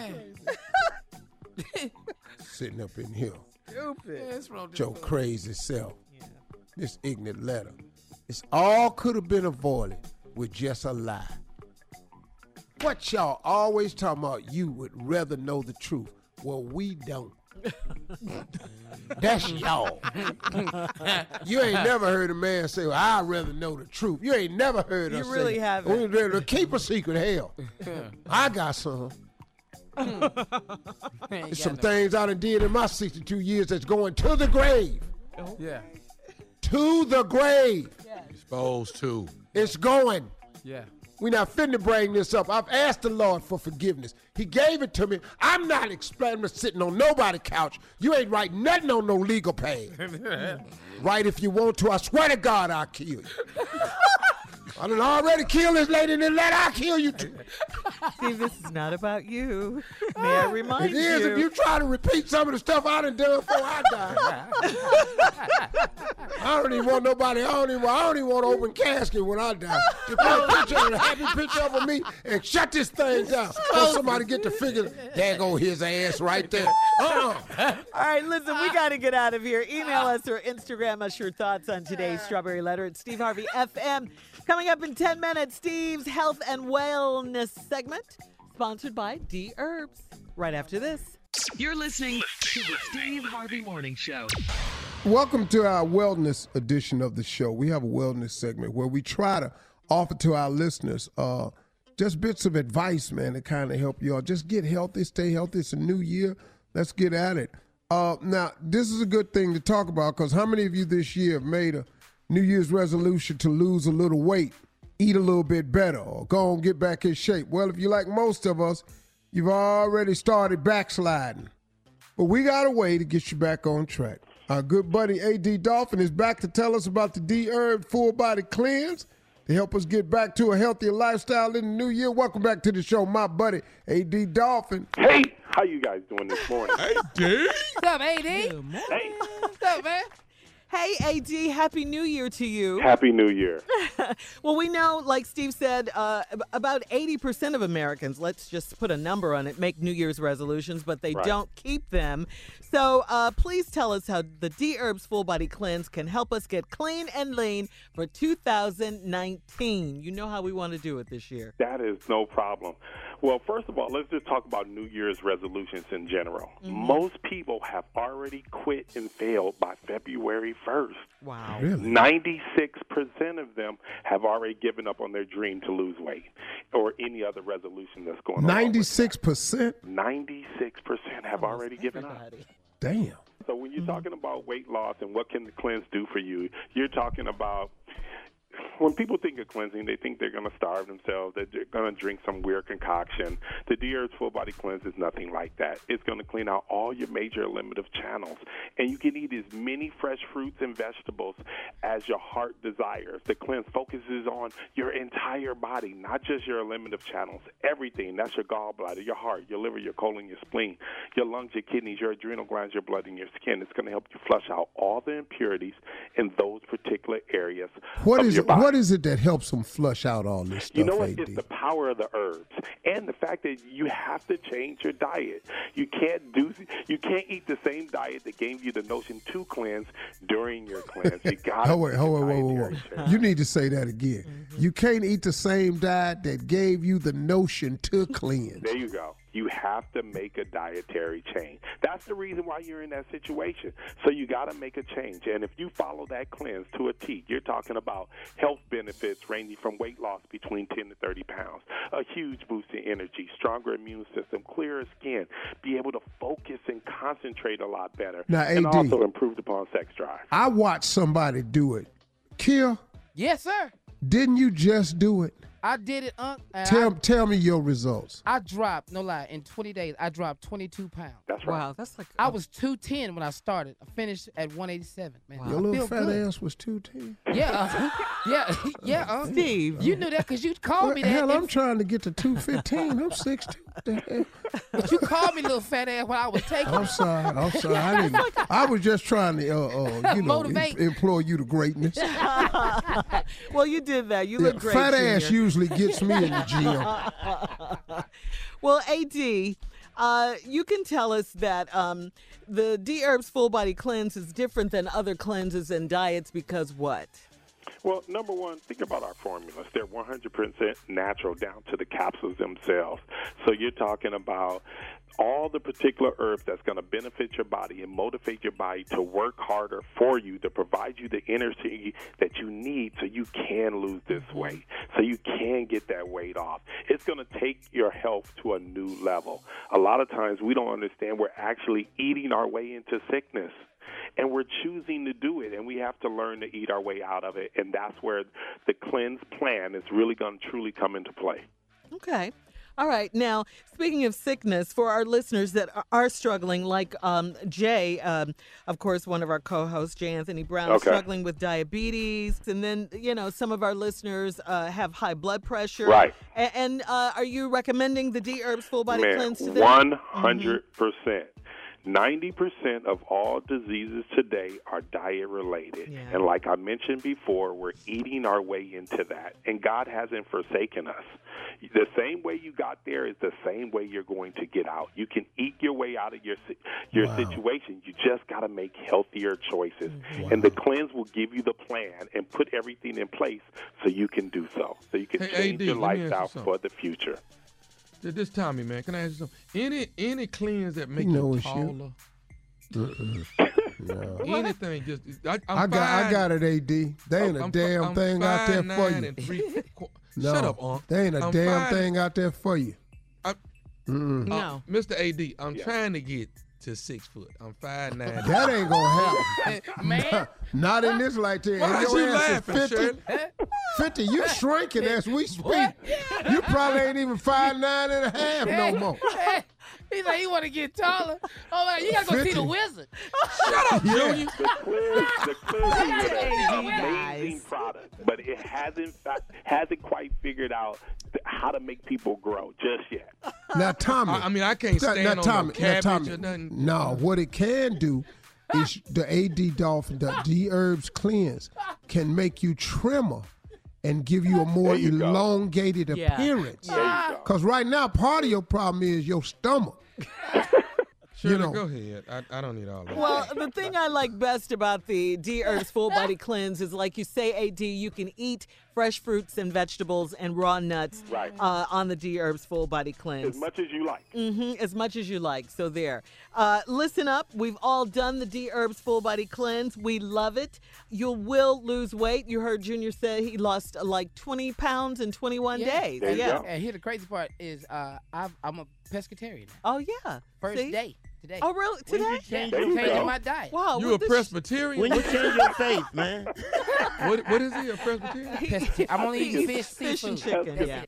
sitting up in here. stupid. Joe crazy self. Yeah. This ignorant letter. It's all could have been avoided with just a lie. What y'all always talking about, you would rather know the truth. Well, we don't. That's y'all. You ain't never heard a man say, well, I'd rather know the truth. You ain't never heard us say. You really haven't. Well, keep a secret, hell. I got some. Some things I done did in my 62 years that's going to the grave. Oh. Yeah. To the grave. Yeah. Exposed to. It's going. Yeah. We're not finna bring this up. I've asked the Lord for forgiveness. He gave it to me. I'm not explaining sitting on nobody's couch. You ain't writing nothing on no legal pad. Write if you want to. I swear to God, I'll kill you. I done already killed this lady, and then let I kill you too. Steve, this is not about you. May I remind you? It is if you try to repeat some of the stuff I done done before I died. I don't even want nobody. I don't even want an open casket when I die. Just put a picture and a happy picture of me and shut this thing down. Let somebody get the figure. There go his ass right there. All right, listen, we got to get out of here. Email us or Instagram us your thoughts on today's Strawberry Letter at Steve Harvey FM. Coming up in 10 minutes, Steve's Health and Wellness segment, sponsored by DHerbs. Right after this. You're listening to the Steve Harvey Morning Show. Welcome to our wellness edition of the show. We have a wellness segment where we try to offer to our listeners just bits of advice, man, to kind of help y'all. Just get healthy, stay healthy. It's a new year. Let's get at it. Now, this is a good thing to talk about because how many of you this year have made a New Year's resolution to lose a little weight, eat a little bit better, or go and get back in shape? Well, if you're like most of us, you've already started backsliding. But we got a way to get you back on track. Our good buddy A.D. Dolphin is back to tell us about the DHerbs Full Body Cleanse to help us get back to a healthier lifestyle in the new year. Welcome back to the show, my buddy A.D. Dolphin. Hey, how you guys doing this morning? A.D.? What's up, A.D.? Hey. What's up, man? Hey, A.D., Happy New Year to you. Happy New Year. Well, we know, like Steve said, about 80% of Americans, let's just put a number on it, make New Year's resolutions, but they don't keep them. So please tell us how the DHerbs Full Body Cleanse can help us get clean and lean for 2019. You know how we want to do it this year. That is no problem. Well, first of all, let's just talk about New Year's resolutions in general. Mm-hmm. Most people have already quit and failed by February 1st. Wow. Really? 96% of them have already given up on their dream to lose weight or any other resolution that's going on. 96%? 96% have already given up. Damn. So when you're talking about weight loss and what can the cleanse do for you, you're talking about when people think of cleansing, they think they're going to starve themselves, that they're going to drink some weird concoction. The DHerbs Full Body Cleanse is nothing like that. It's going to clean out all your major eliminative channels, and you can eat as many fresh fruits and vegetables as your heart desires. The cleanse focuses on your entire body, not just your eliminative channels, everything. That's your gallbladder, your heart, your liver, your colon, your spleen, your lungs, your kidneys, your adrenal glands, your blood, and your skin. It's going to help you flush out all the impurities in those particular areas. What is it that helps them flush out all this stuff? You know what? It's the power of the herbs and the fact that you have to change your diet. You can't eat the same diet that gave you the notion to cleanse during your cleanse. You got to wait. You need to say that again. Mm-hmm. You can't eat the same diet that gave you the notion to cleanse. There you go. You have to make a dietary change. That's the reason why you're in that situation. So you got to make a change. And if you follow that cleanse to a T, you're talking about health benefits ranging from weight loss between 10 to 30 pounds, a huge boost in energy, stronger immune system, clearer skin, be able to focus and concentrate a lot better, now, AD, and also improved upon sex drive. I watched somebody do it. Kill? Yes, sir. Didn't you just do it? I did it, Unc. Tell me your results. I dropped, no lie, in 20 days, I dropped 22 pounds. That's right. Wow, that's like... I was 210 when I started. I finished at 187, man. Wow. Your little fat ass was 210? Yeah, yeah, Unc. Steve, you knew that because you called me that. Hell, I'm trying to get to 215. I'm 6'2". But you called me little fat ass when I was taking... I'm sorry. I didn't... I was just trying to, you know, employ you to greatness. Well, you did that. You look great, fat ass usually gets me in the gym. Well, AD, You can tell us that the Dherbs Full Body Cleanse is different than other cleanses and diets because what? Well, number one, think about our formulas. They're 100% natural down to the capsules themselves. So you're talking about all the particular herbs that's going to benefit your body and motivate your body to work harder for you, to provide you the energy that you need so you can lose this weight, so you can get that weight off. It's going to take your health to a new level. A lot of times we don't understand we're actually eating our way into sickness. And we're choosing to do it, and we have to learn to eat our way out of it. And that's where the cleanse plan is really going to truly come into play. Okay. All right. Now, speaking of sickness, for our listeners that are struggling, like Jay, of course, one of our co-hosts, Jay Anthony Brown, is struggling with diabetes. And then, you know, some of our listeners have high blood pressure. Right. And are you recommending the Dherbs Full Body Cleanse to them? 100%. Mm-hmm. 90% of all diseases today are diet-related. Yeah. And like I mentioned before, we're eating our way into that. And God hasn't forsaken us. The same way you got there is the same way you're going to get out. You can eat your way out of your situation. You just got to make healthier choices. Wow. And the cleanse will give you the plan and put everything in place so you can do so. So you can change AD, your lifestyle for the future. This Tommy, man, can I ask you something? Any cleanse that make you taller? No. Anything, just I got it, AD. They ain't a damn thing out there for you. Shut up, Unc. They ain't a damn thing out there for you. No, Mr. AD, I'm trying to get to 6 foot. I'm 5'9". That ain't gonna happen, man. Not in this light there. Why you laughing, 50? Shirley? 50, you shrinking as we speak. What? You probably ain't even 5'9.5" no more. He said he want to get taller. Oh, man, you got to go 50. See the wizard. Shut up, Junior. The cleanse is an amazing product, but it hasn't quite figured out how to make people grow just yet. Now, Tommy. I mean, I can't stand on Tommy, no cabbage or nothing. No, what it can do is the A.D. Dolphin, the Dherbs Cleanse, can make you trimmer and give you a more elongated appearance. Because right now, part of your problem is your stomach. Shirley, go ahead. I don't need all that. Well, the thing I like best about the Dherbs Full Body Cleanse is, like you say, AD, you can eat fresh fruits and vegetables and raw nuts on the Dherbs Full Body Cleanse. As much as you like. Mm-hmm, as much as you like. So there. Listen up. We've all done the Dherbs Full Body Cleanse. We love it. You will lose weight. You heard Junior say he lost like 20 pounds in 21 days. Yeah. And here the crazy part is I'm a pescatarian now. Oh, yeah. First day. Today. Oh, really? Today? Changing my diet. Wow, you a Presbyterian? When you change your faith, man. What is he, a Presbyterian? I'm only eating fish and chicken. Yeah.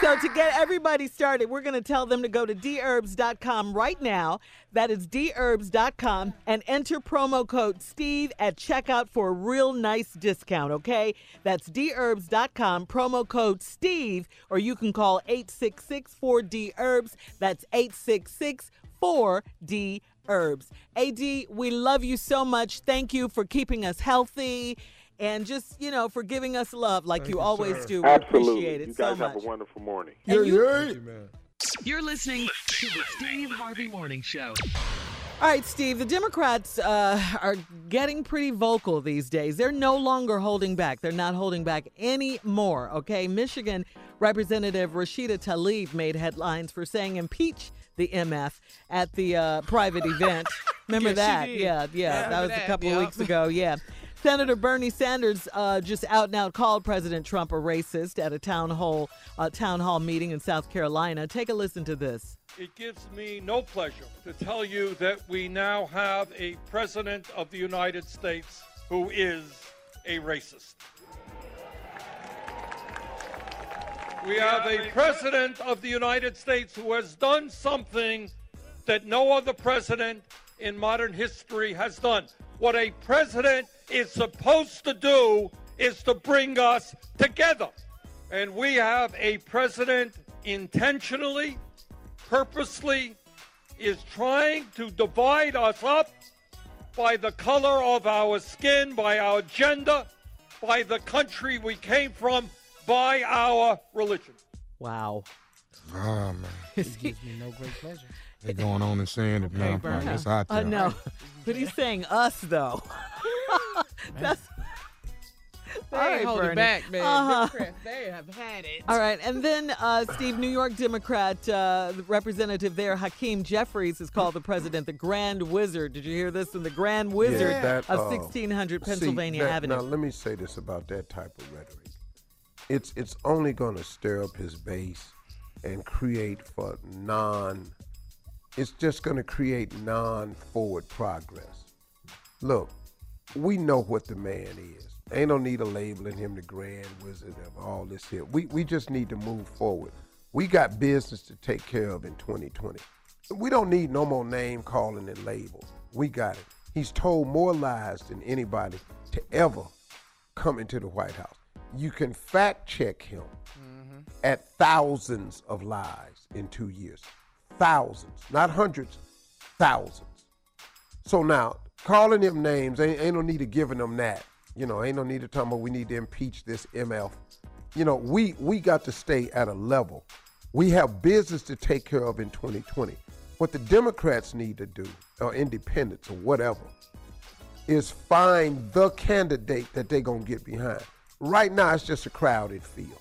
So to get everybody started, we're going to tell them to go to DHerbs.com right now. That is DHerbs.com and enter promo code Steve at checkout for a real nice discount, okay? That's DHerbs.com, promo code Steve, or you can call 866-4DHerbs. That's 866 for Dherbs. AD, we love you so much. Thank you for keeping us healthy and just, for giving us love like you always do. We appreciate it so much. You guys have a wonderful morning. You're listening to the Steve Harvey Morning Show. All right, Steve, the Democrats are getting pretty vocal these days. They're no longer holding back. They're not holding back anymore, okay? Michigan Representative Rashida Tlaib made headlines for saying impeach the MF at the private event. Remember that? Yeah, that was a couple of weeks ago, Senator Bernie Sanders just out and out called President Trump a racist at a town hall meeting in South Carolina. Take a listen to this. It gives me no pleasure to tell you that we now have a president of the United States who is a racist. We have a president of the United States who has done something that no other president in modern history has done. What a president is supposed to do is to bring us together. And we have a president intentionally, purposely, is trying to divide us up by the color of our skin, by our gender, by the country we came from, by our religion. Wow. Oh, man. It gives me no great pleasure. They're going on and saying it now. I know. But he's saying us, though. That's... They ain't holding back, man. Democrats, they have had it. All right. And then, Steve, New York Democrat representative there, Hakeem Jeffries, has called the president the Grand Wizard. Did you hear this? And the Grand Wizard of 1600 Pennsylvania Avenue. Now, let me say this about that type of rhetoric. It's only going to stir up his base and create for it's just going to create non-forward progress. Look, we know what the man is. Ain't no need of labeling him the Grand Wizard of all this here. We just need to move forward. We got business to take care of in 2020. We don't need no more name calling and labels. We got it. He's told more lies than anybody to ever come into the White House. You can fact check him at thousands of lies in 2 years. Thousands, not hundreds, thousands. So now, calling him names, ain't no need of giving him that. You know, ain't no need to talk about we need to impeach this MF. You know, we got to stay at a level. We have business to take care of in 2020. What the Democrats need to do, or independents or whatever, is find the candidate that they're going to get behind. Right now, it's just a crowded field.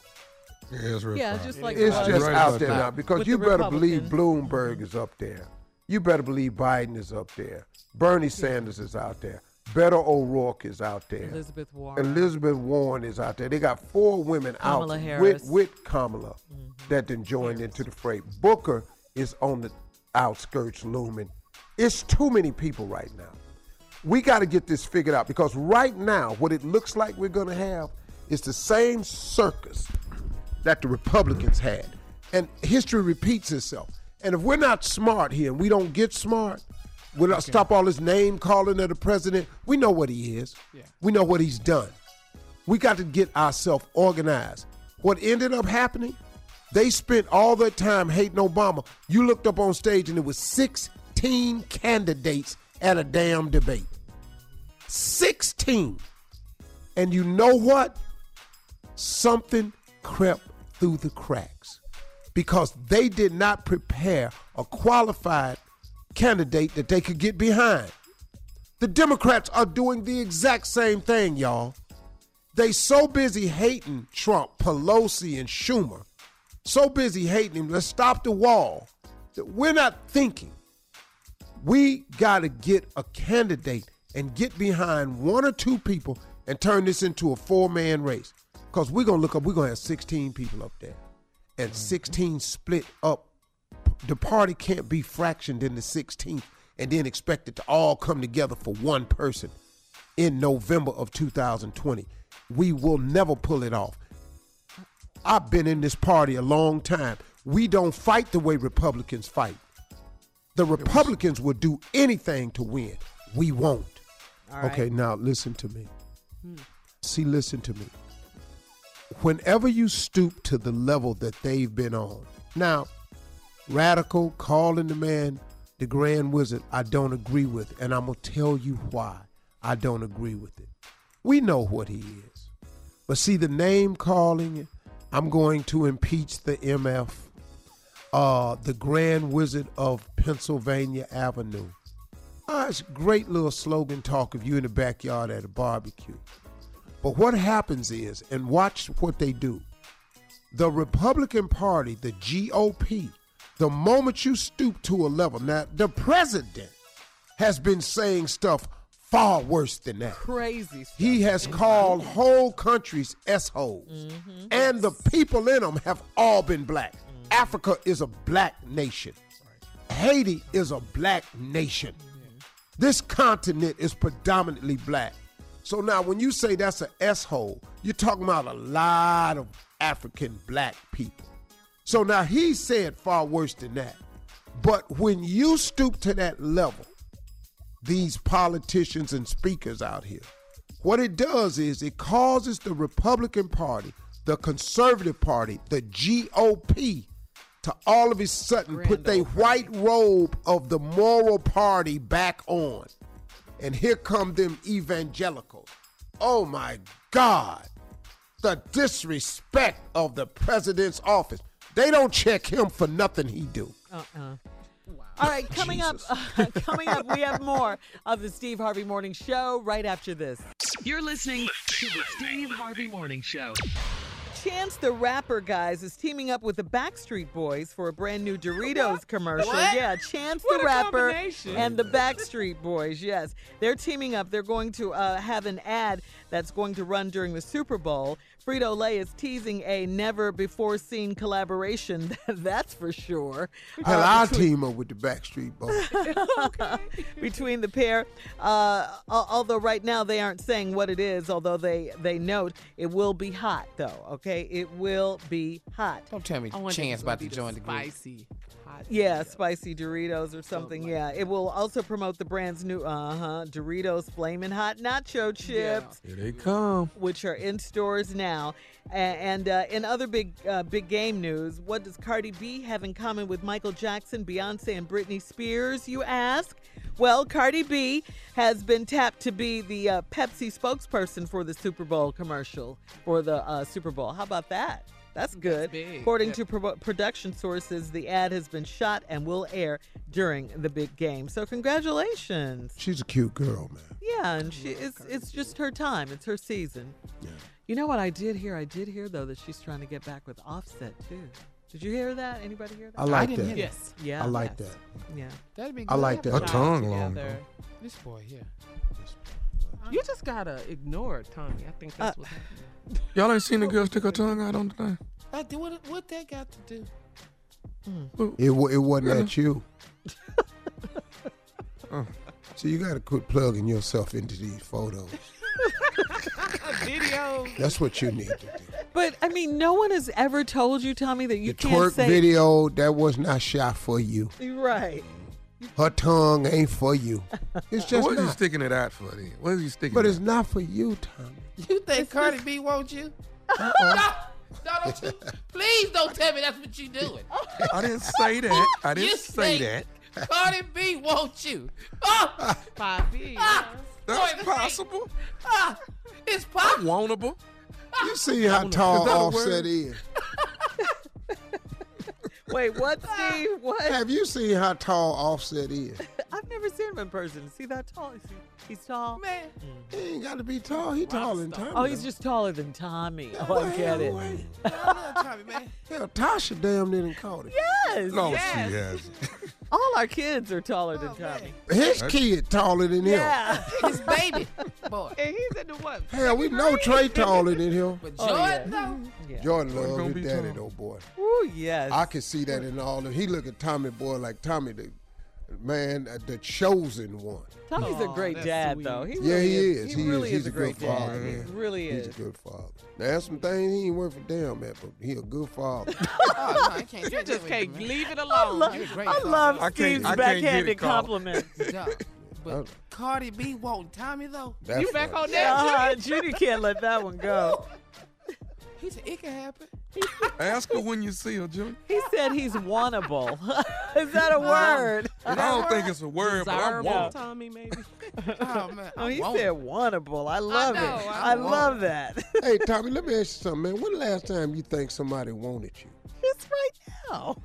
It's just out there now because you better believe Bloomberg is up there. You better believe Biden is up there. Bernie Sanders is out there. Beto O'Rourke is out there. Elizabeth Warren is out there. They got four women Kamala out with Kamala that then joined into the fray. Booker is on the outskirts looming. It's too many people right now. We got to get this figured out because right now what it looks like we're going to have is the same circus that the Republicans had. And history repeats itself. And if we're not smart here and we don't get smart, we'll stop all his name calling of the president. We know what he is. Yeah. We know what he's done. We got to get ourselves organized. What ended up happening, they spent all their time hating Obama. You looked up on stage and it was 16 candidates at a damn debate. 16. And you know what? Something crept through the cracks because they did not prepare a qualified candidate that they could get behind. The Democrats are doing the exact same thing, y'all. They so busy hating Trump, Pelosi, and Schumer, so busy hating him, let's stop the wall, that we're not thinking. We got to get a candidate and get behind one or two people and turn this into a four-man race. Because we're going to look up, we're going to have 16 people up there and 16 split up. The party can't be fractioned in the 16th and then expect it to all come together for one person in November of 2020. We will never pull it off. I've been in this party a long time. We don't fight the way Republicans fight. The Republicans will do anything to win. We won't. Right. Okay, now listen to me. Listen to me. Whenever you stoop to the level that they've been on, now... Radical, calling the man the Grand Wizard, I don't agree with it. And I'm going to tell you why I don't agree with it. We know what he is. But see, the name calling, I'm going to impeach the MF, the Grand Wizard of Pennsylvania Avenue. It's great little slogan talk of you in the backyard at a barbecue. But what happens is, and watch what they do, the Republican Party, the GOP, the moment you stoop to a level, now the president has been saying stuff far worse than that. Crazy stuff. He has called whole countries S-holes. And the people in them have all been black. Africa is a black nation. Right. Haiti is a black nation. This continent is predominantly black. So now when you say that's an S-hole, you're talking about a lot of African black people. So now he said far worse than that. But when you stoop to that level, these politicians and speakers out here, what it does is it causes the Republican Party, the Conservative Party, the GOP to all of a sudden put their white robe of the moral party back on. And here come them evangelicals. Oh my God, the disrespect of the president's office. They don't check him for nothing he do. Wow. All right, coming up, we have more of the Steve Harvey Morning Show right after this. You're listening to the Steve Harvey Morning Show. Chance the Rapper, guys, is teaming up with the Backstreet Boys for a brand new Doritos commercial. What? Yeah, Chance the Rapper and the Backstreet Boys, yes. They're teaming up. They're going to have an ad that's going to run during the Super Bowl. Frito-Lay is teasing a never-before-seen collaboration, that's for sure. Hell, I'll team up with the Backstreet Boys. Between the pair, although right now they aren't saying what it is, although they note it will be hot, though, okay? It will be hot. Don't tell me Chance about to join the group. Spicy. Yeah, spicy Doritos or something, yeah. It will also promote the brand's new Doritos Flamin' Hot Nacho Chips. Yeah. Here they come. Which are in stores now. And in other big game news, what does Cardi B have in common with Michael Jackson, Beyonce, and Britney Spears, you ask? Well, Cardi B has been tapped to be the Pepsi spokesperson for the Super Bowl commercial, for the Super Bowl. How about that? That's good. That's According to production sources, the ad has been shot and will air during the big game. So congratulations. She's a cute girl, man. Yeah, and it's just her time. It's her season. Yeah. You know what I did hear? I did hear, though, that she's trying to get back with Offset, too. Did you hear that? Anybody hear that? I didn't hear that. Yes. Yeah, I like that. Yeah. That'd be good. I like that. Her tongue long, though. This boy, yeah. You just gotta ignore it, Tommy. I think that's what's happening. Y'all ain't seen the girl stick her tongue out on the thing? What that got to do? It wasn't at you. So you gotta quit plugging yourself into these photos. Videos. That's what you need to do. But, I mean, no one has ever told you, Tommy, that you can't say... The twerk video, that was not shot for you. Right. Her tongue ain't for you. It's just what are you sticking it out for then? What are you sticking But it's not for you, Tommy. You think Cardi B wants you? No, don't you? Please don't tell me that's what you doing. I didn't say that. You say that. Cardi B wants you. Oh! Poppy. That's possible. It's possible. Wantable. You see how tall Offset is. Wait, what, Steve? What? Have you seen how tall Offset is? I've never seen him in person. Is he that tall? He's tall? Man. Mm. He ain't got to be tall. He's taller than Tommy. Oh, he's just taller than Tommy. Yeah, oh, I get it. Tommy, man. Hell, Tasha damn didn't call it. Yes. No, yes. She hasn't. All our kids are taller than Tommy. Man. His kid taller than him. Yeah. His baby. Boy. And he's in the what? Hell, we know Trey taller than him. But Jordan, though. Yeah. Jordan loves his daddy, though, boy. Oh, yes. I can see that in all of He look at Tommy, boy, like Tommy, the chosen one. Tommy's a great dad, though. He really is. He really is a great father. He really is. He's a good father. Now, there's some things he ain't worth for damn at, but he a good father. No, I can't. You just can't leave it alone. I love Steve's backhanded compliment. But Cardi B won't Tommy, though. That's you back on that, Judy? Judy can't let that one go. He said, it can happen. Ask her when you see her, Jimmy. He said he's wantable. Is that a word? I don't think it's a word, but I want. Tommy, maybe. Oh, man. Oh, he said wantable. I love it. I love that. Hey, Tommy, let me ask you something, man. When the last time you think somebody wanted you? Just right now.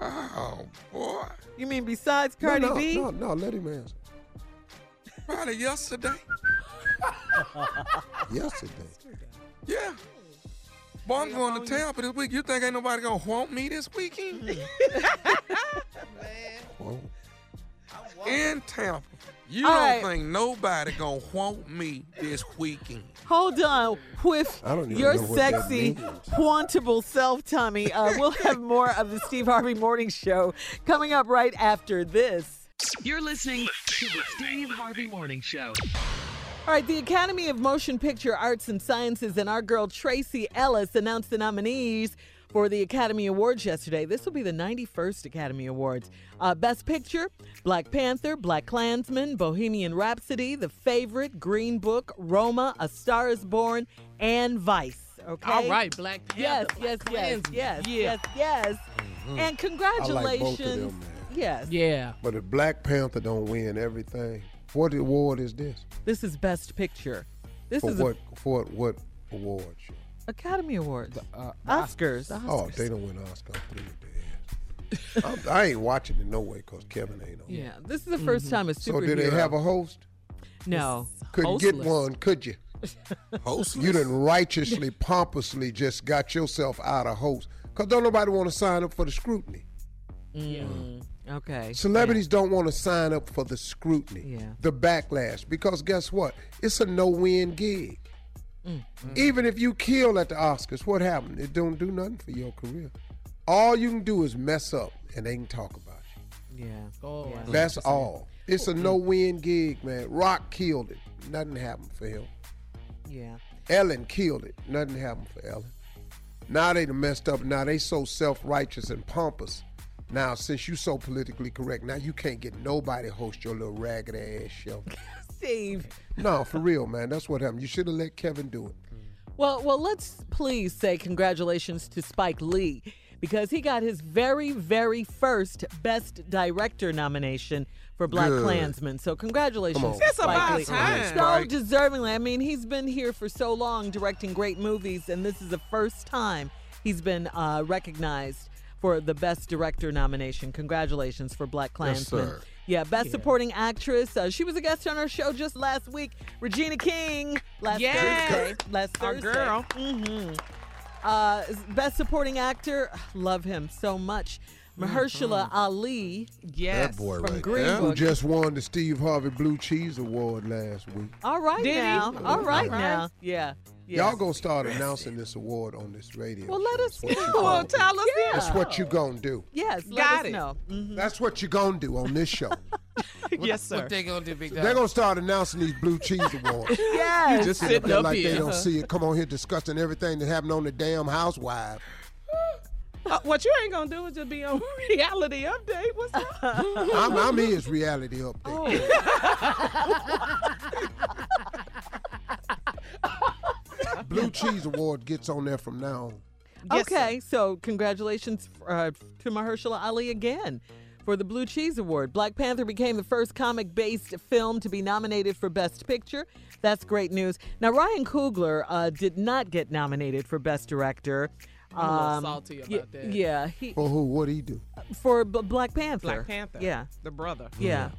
Oh, boy. You mean besides Cardi B? No, let him answer. Probably yesterday. Yesterday? Yeah. Boy, I'm going to town for this week. You think ain't nobody going to want me this weekend? Man. In Tampa. You don't think nobody going to want me this weekend. Hold on. With your sexy, wantable self, Tommy, we'll have more of the Steve Harvey Morning Show coming up right after this. You're listening to the Steve Harvey Morning Show. All right, the Academy of Motion Picture Arts and Sciences and our girl Tracy Ellis announced the nominees for the Academy Awards yesterday. This will be the 91st Academy Awards. Best Picture, Black Panther, Black Klansman, Bohemian Rhapsody, The Favorite, Green Book, Roma, A Star is Born, and Vice. Okay. All right, Black Panther. Yes. Mm-hmm. And congratulations. I like both of them, man. Yes. Yeah. But if Black Panther don't win everything, what award is this? This is Best Picture. This is what award? Academy Awards. Oscars. The Oscars. Oh, they don't win Oscars. I ain't watching it no way because Kevin ain't on. Yeah, this is the first time it's superhero. So did they have a host? No. Couldn't get one, could you? Hostless. You done righteously, pompously just got yourself out of host. Because don't nobody want to sign up for the scrutiny. Okay. Celebrities don't want to sign up for the scrutiny, the backlash, because guess what? It's a no-win gig. Even if you kill at the Oscars, what happened? It don't do nothing for your career. All you can do is mess up, and they can talk about you. That's all. It's a no-win gig, man. Rock killed it. Nothing happened for him. Ellen killed it. Nothing happened for Ellen. Now they done messed up. Now they so self-righteous and pompous. Now, since you so politically correct, now you can't get nobody to host your little ragged-ass show. Steve. No, for real, man. That's what happened. You should have let Kevin do it. Well, let's please say congratulations to Spike Lee, because he got his very, very first Best Director nomination for Black Klansman. So congratulations, Spike Lee. So deservingly. I mean, he's been here for so long directing great movies, and this is the first time he's been recognized for the Best Director nomination. Congratulations for Black Klansman. Yes, yeah, Best Supporting Actress. She was a guest on our show just last week. Regina King. Last Thursday. Our girl. Best Supporting Actor, love him so much. Mahershala Ali, that boy from Green Book, who just won the Steve Harvey Blue Cheese Award last week. All right now. Yeah. Y'all gonna start announcing this award on this radio. Well, let us know. Tell us. That's what you gonna do. Yes, let us know. That's what you gonna do on this show. Yes, sir. What they gonna do, Big Dog? They're gonna start announcing these Blue Cheese Awards. Yes. You just sitting up there like they don't see it. Come on here discussing everything that happened on the damn Housewives. What you ain't gonna do is just be on Reality Update. What's up? I'm his Reality Update. Blue Cheese Award gets on there from now on. So congratulations to Mahershala Ali again for the Blue Cheese Award. Black Panther became the first comic-based film to be nominated for Best Picture. That's great news. Now, Ryan Coogler did not get nominated for Best Director. I'm a little salty about that. Yeah. For who? What'd he do? For Black Panther. Black Panther. Yeah. The brother. Yeah.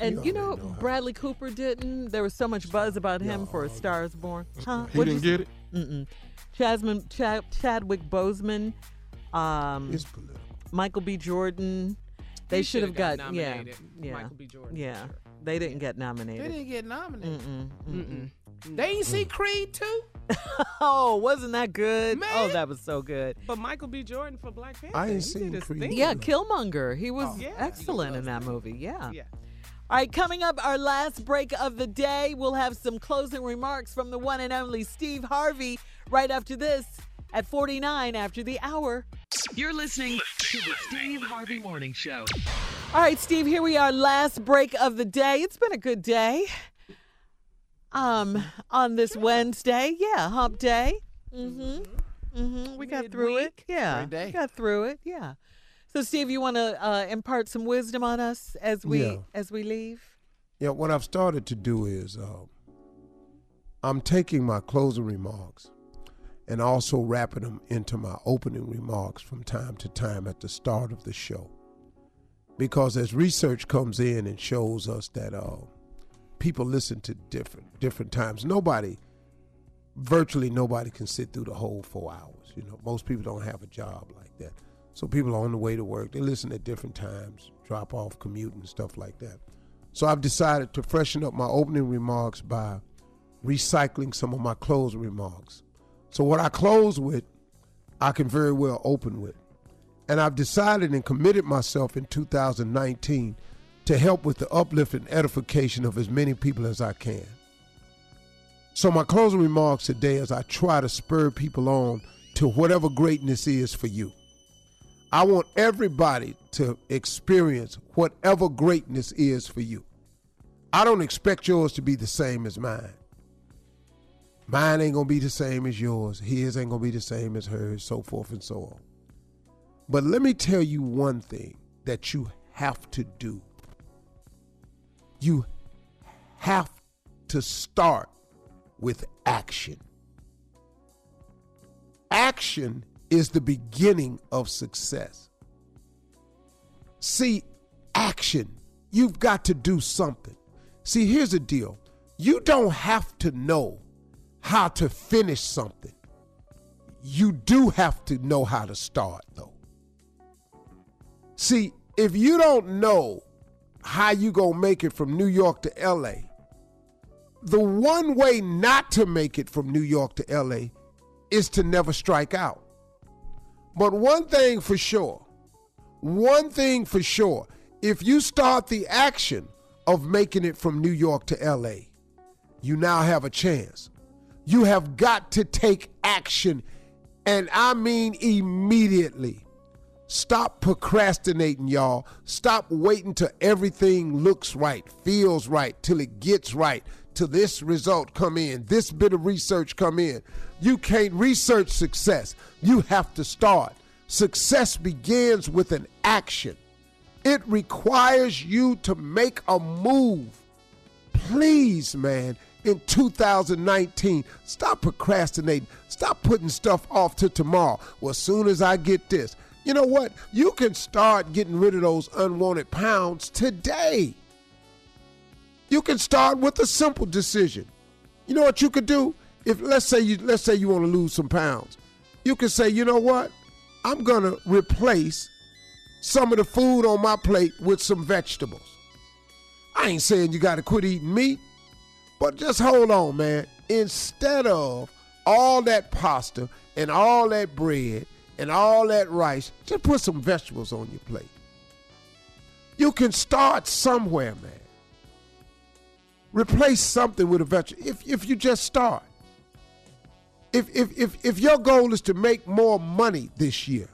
And, you know Bradley Cooper didn't. There was so much buzz about him for A Star is Born. He didn't get it? Mm-mm. Chadwick Boseman. It's political. Michael B. Jordan. They should have gotten nominated. Yeah. Michael B. Jordan. Yeah. Sure. They didn't get nominated. Mm-mm. Mm-mm. Mm-mm. They didn't see Creed, too? Oh, wasn't that good? Man. Oh, that was so good. But Michael B. Jordan for Black Panther. I didn't see Creed. Yeah, Killmonger. He was excellent in that movie. Yeah. All right, coming up, our last break of the day, we'll have some closing remarks from the one and only Steve Harvey right after this at 49 after the hour. You're listening to the Steve Harvey Morning Show. All right, Steve, here we are, last break of the day. It's been a good day. On this Wednesday, hump day. We got through it. We got through it. Yeah. So, Steve, you want to impart some wisdom on us as we leave? Yeah. What I've started to do is I'm taking my closing remarks and also wrapping them into my opening remarks from time to time at the start of the show, because as research comes in and shows us that people listen to different times. Virtually nobody can sit through the whole 4 hours. Most people don't have a job like that. So people are on the way to work. They listen at different times, drop off, commute, and stuff like that. So I've decided to freshen up my opening remarks by recycling some of my closing remarks. So what I close with, I can very well open with. And I've decided and committed myself in 2019 to help with the uplift and edification of as many people as I can. So my closing remarks today is I try to spur people on to whatever greatness is for you. I want everybody to experience whatever greatness is for you. I don't expect yours to be the same as mine. Mine ain't gonna be the same as yours. His ain't gonna be the same as hers, so forth and so on. But let me tell you one thing that you have to do. You have to start with action. Action is the beginning of success. See, action. You've got to do something. See, here's the deal. You don't have to know how to finish something. You do have to know how to start, though. See, if you don't know how you gonna make it from New York to L.A., the one way not to make it from New York to L.A. is to never strike out. But one thing for sure, if you start the action of making it from New York to L.A., you now have a chance. You have got to take action, and I mean immediately. Stop procrastinating, y'all. Stop waiting till everything looks right, feels right, till it gets right, till this result come in, this bit of research come in. You can't research success. You have to start. Success begins with an action. It requires you to make a move. Please, man, in 2019, stop procrastinating. Stop putting stuff off to tomorrow. Well, as soon as I get this. You know what? You can start getting rid of those unwanted pounds today. You can start with a simple decision. You know what you could do? If let's say you want to lose some pounds, you can say, you know what? I'm gonna replace some of the food on my plate with some vegetables. I ain't saying you gotta quit eating meat, but just hold on, man. Instead of all that pasta and all that bread and all that rice, just put some vegetables on your plate. You can start somewhere, man. Replace something with a vegetable if you just start. If your goal is to make more money this year,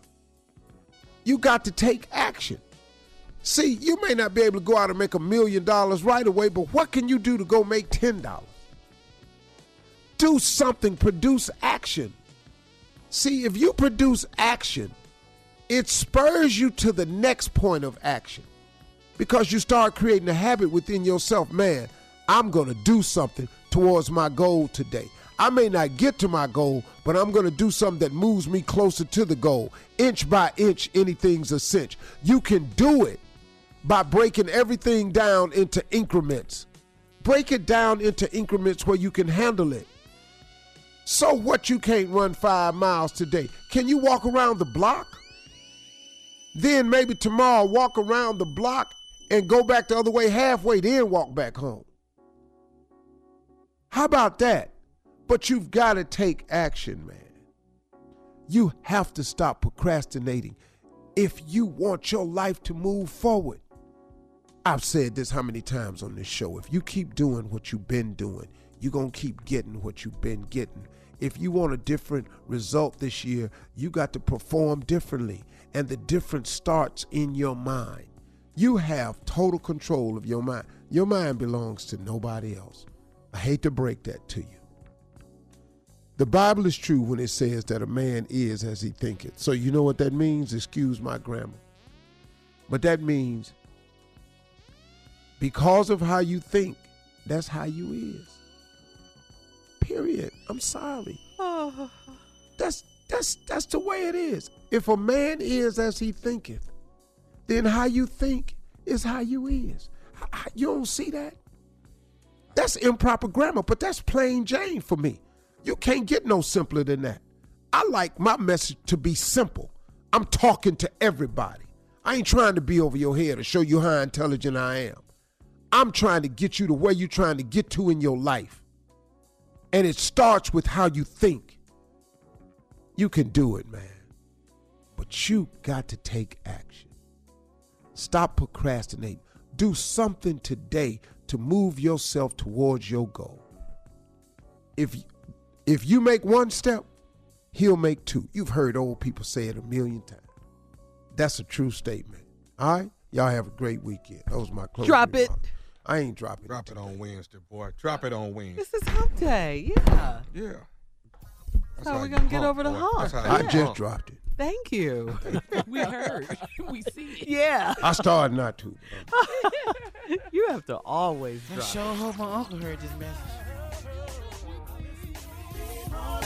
you got to take action. See, you may not be able to go out and make $1 million right away, but what can you do to go make $10? Do something, produce action. See, if you produce action, it spurs you to the next point of action because you start creating a habit within yourself. Man, I'm going to do something towards my goal today. I may not get to my goal, but I'm going to do something that moves me closer to the goal. Inch by inch, anything's a cinch. You can do it by breaking everything down into increments. Break it down into increments where you can handle it. So what, you can't run 5 miles today? Can you walk around the block? Then maybe tomorrow walk around the block and go back the other way halfway, then walk back home. How about that? But you've got to take action, man. You have to stop procrastinating if you want your life to move forward. I've said this how many times on this show. If you keep doing what you've been doing, you're going to keep getting what you've been getting. If you want a different result this year, you got to perform differently. And the difference starts in your mind. You have total control of your mind. Your mind belongs to nobody else. I hate to break that to you. The Bible is true when it says that a man is as he thinketh. So you know what that means? Excuse my grammar. But that means because of how you think, that's how you is. Period. I'm sorry. Oh. That's the way it is. If a man is as he thinketh, then how you think is how you is. You don't see that? That's improper grammar, but that's plain Jane for me. You can't get no simpler than that. I like my message to be simple. I'm talking to everybody. I ain't trying to be over your head or show you how intelligent I am. I'm trying to get you to where you're trying to get to in your life. And it starts with how you think. You can do it, man. But you got to take action. Stop procrastinating. Do something today to move yourself towards your goal. If you make one step, he'll make two. You've heard old people say it 1,000,000 times. That's a true statement. All right? Y'all have a great weekend. That was my closing. Drop it. Remark. I ain't dropping it. Drop it on Wednesday, boy. Drop it on Wednesday. This is hump day. Yeah. Yeah. That's how we're going to get over the hump. I just dropped it. Thank you. We heard. We see. Yeah. I started not to. You have to always drop. I sure hope my uncle heard this message.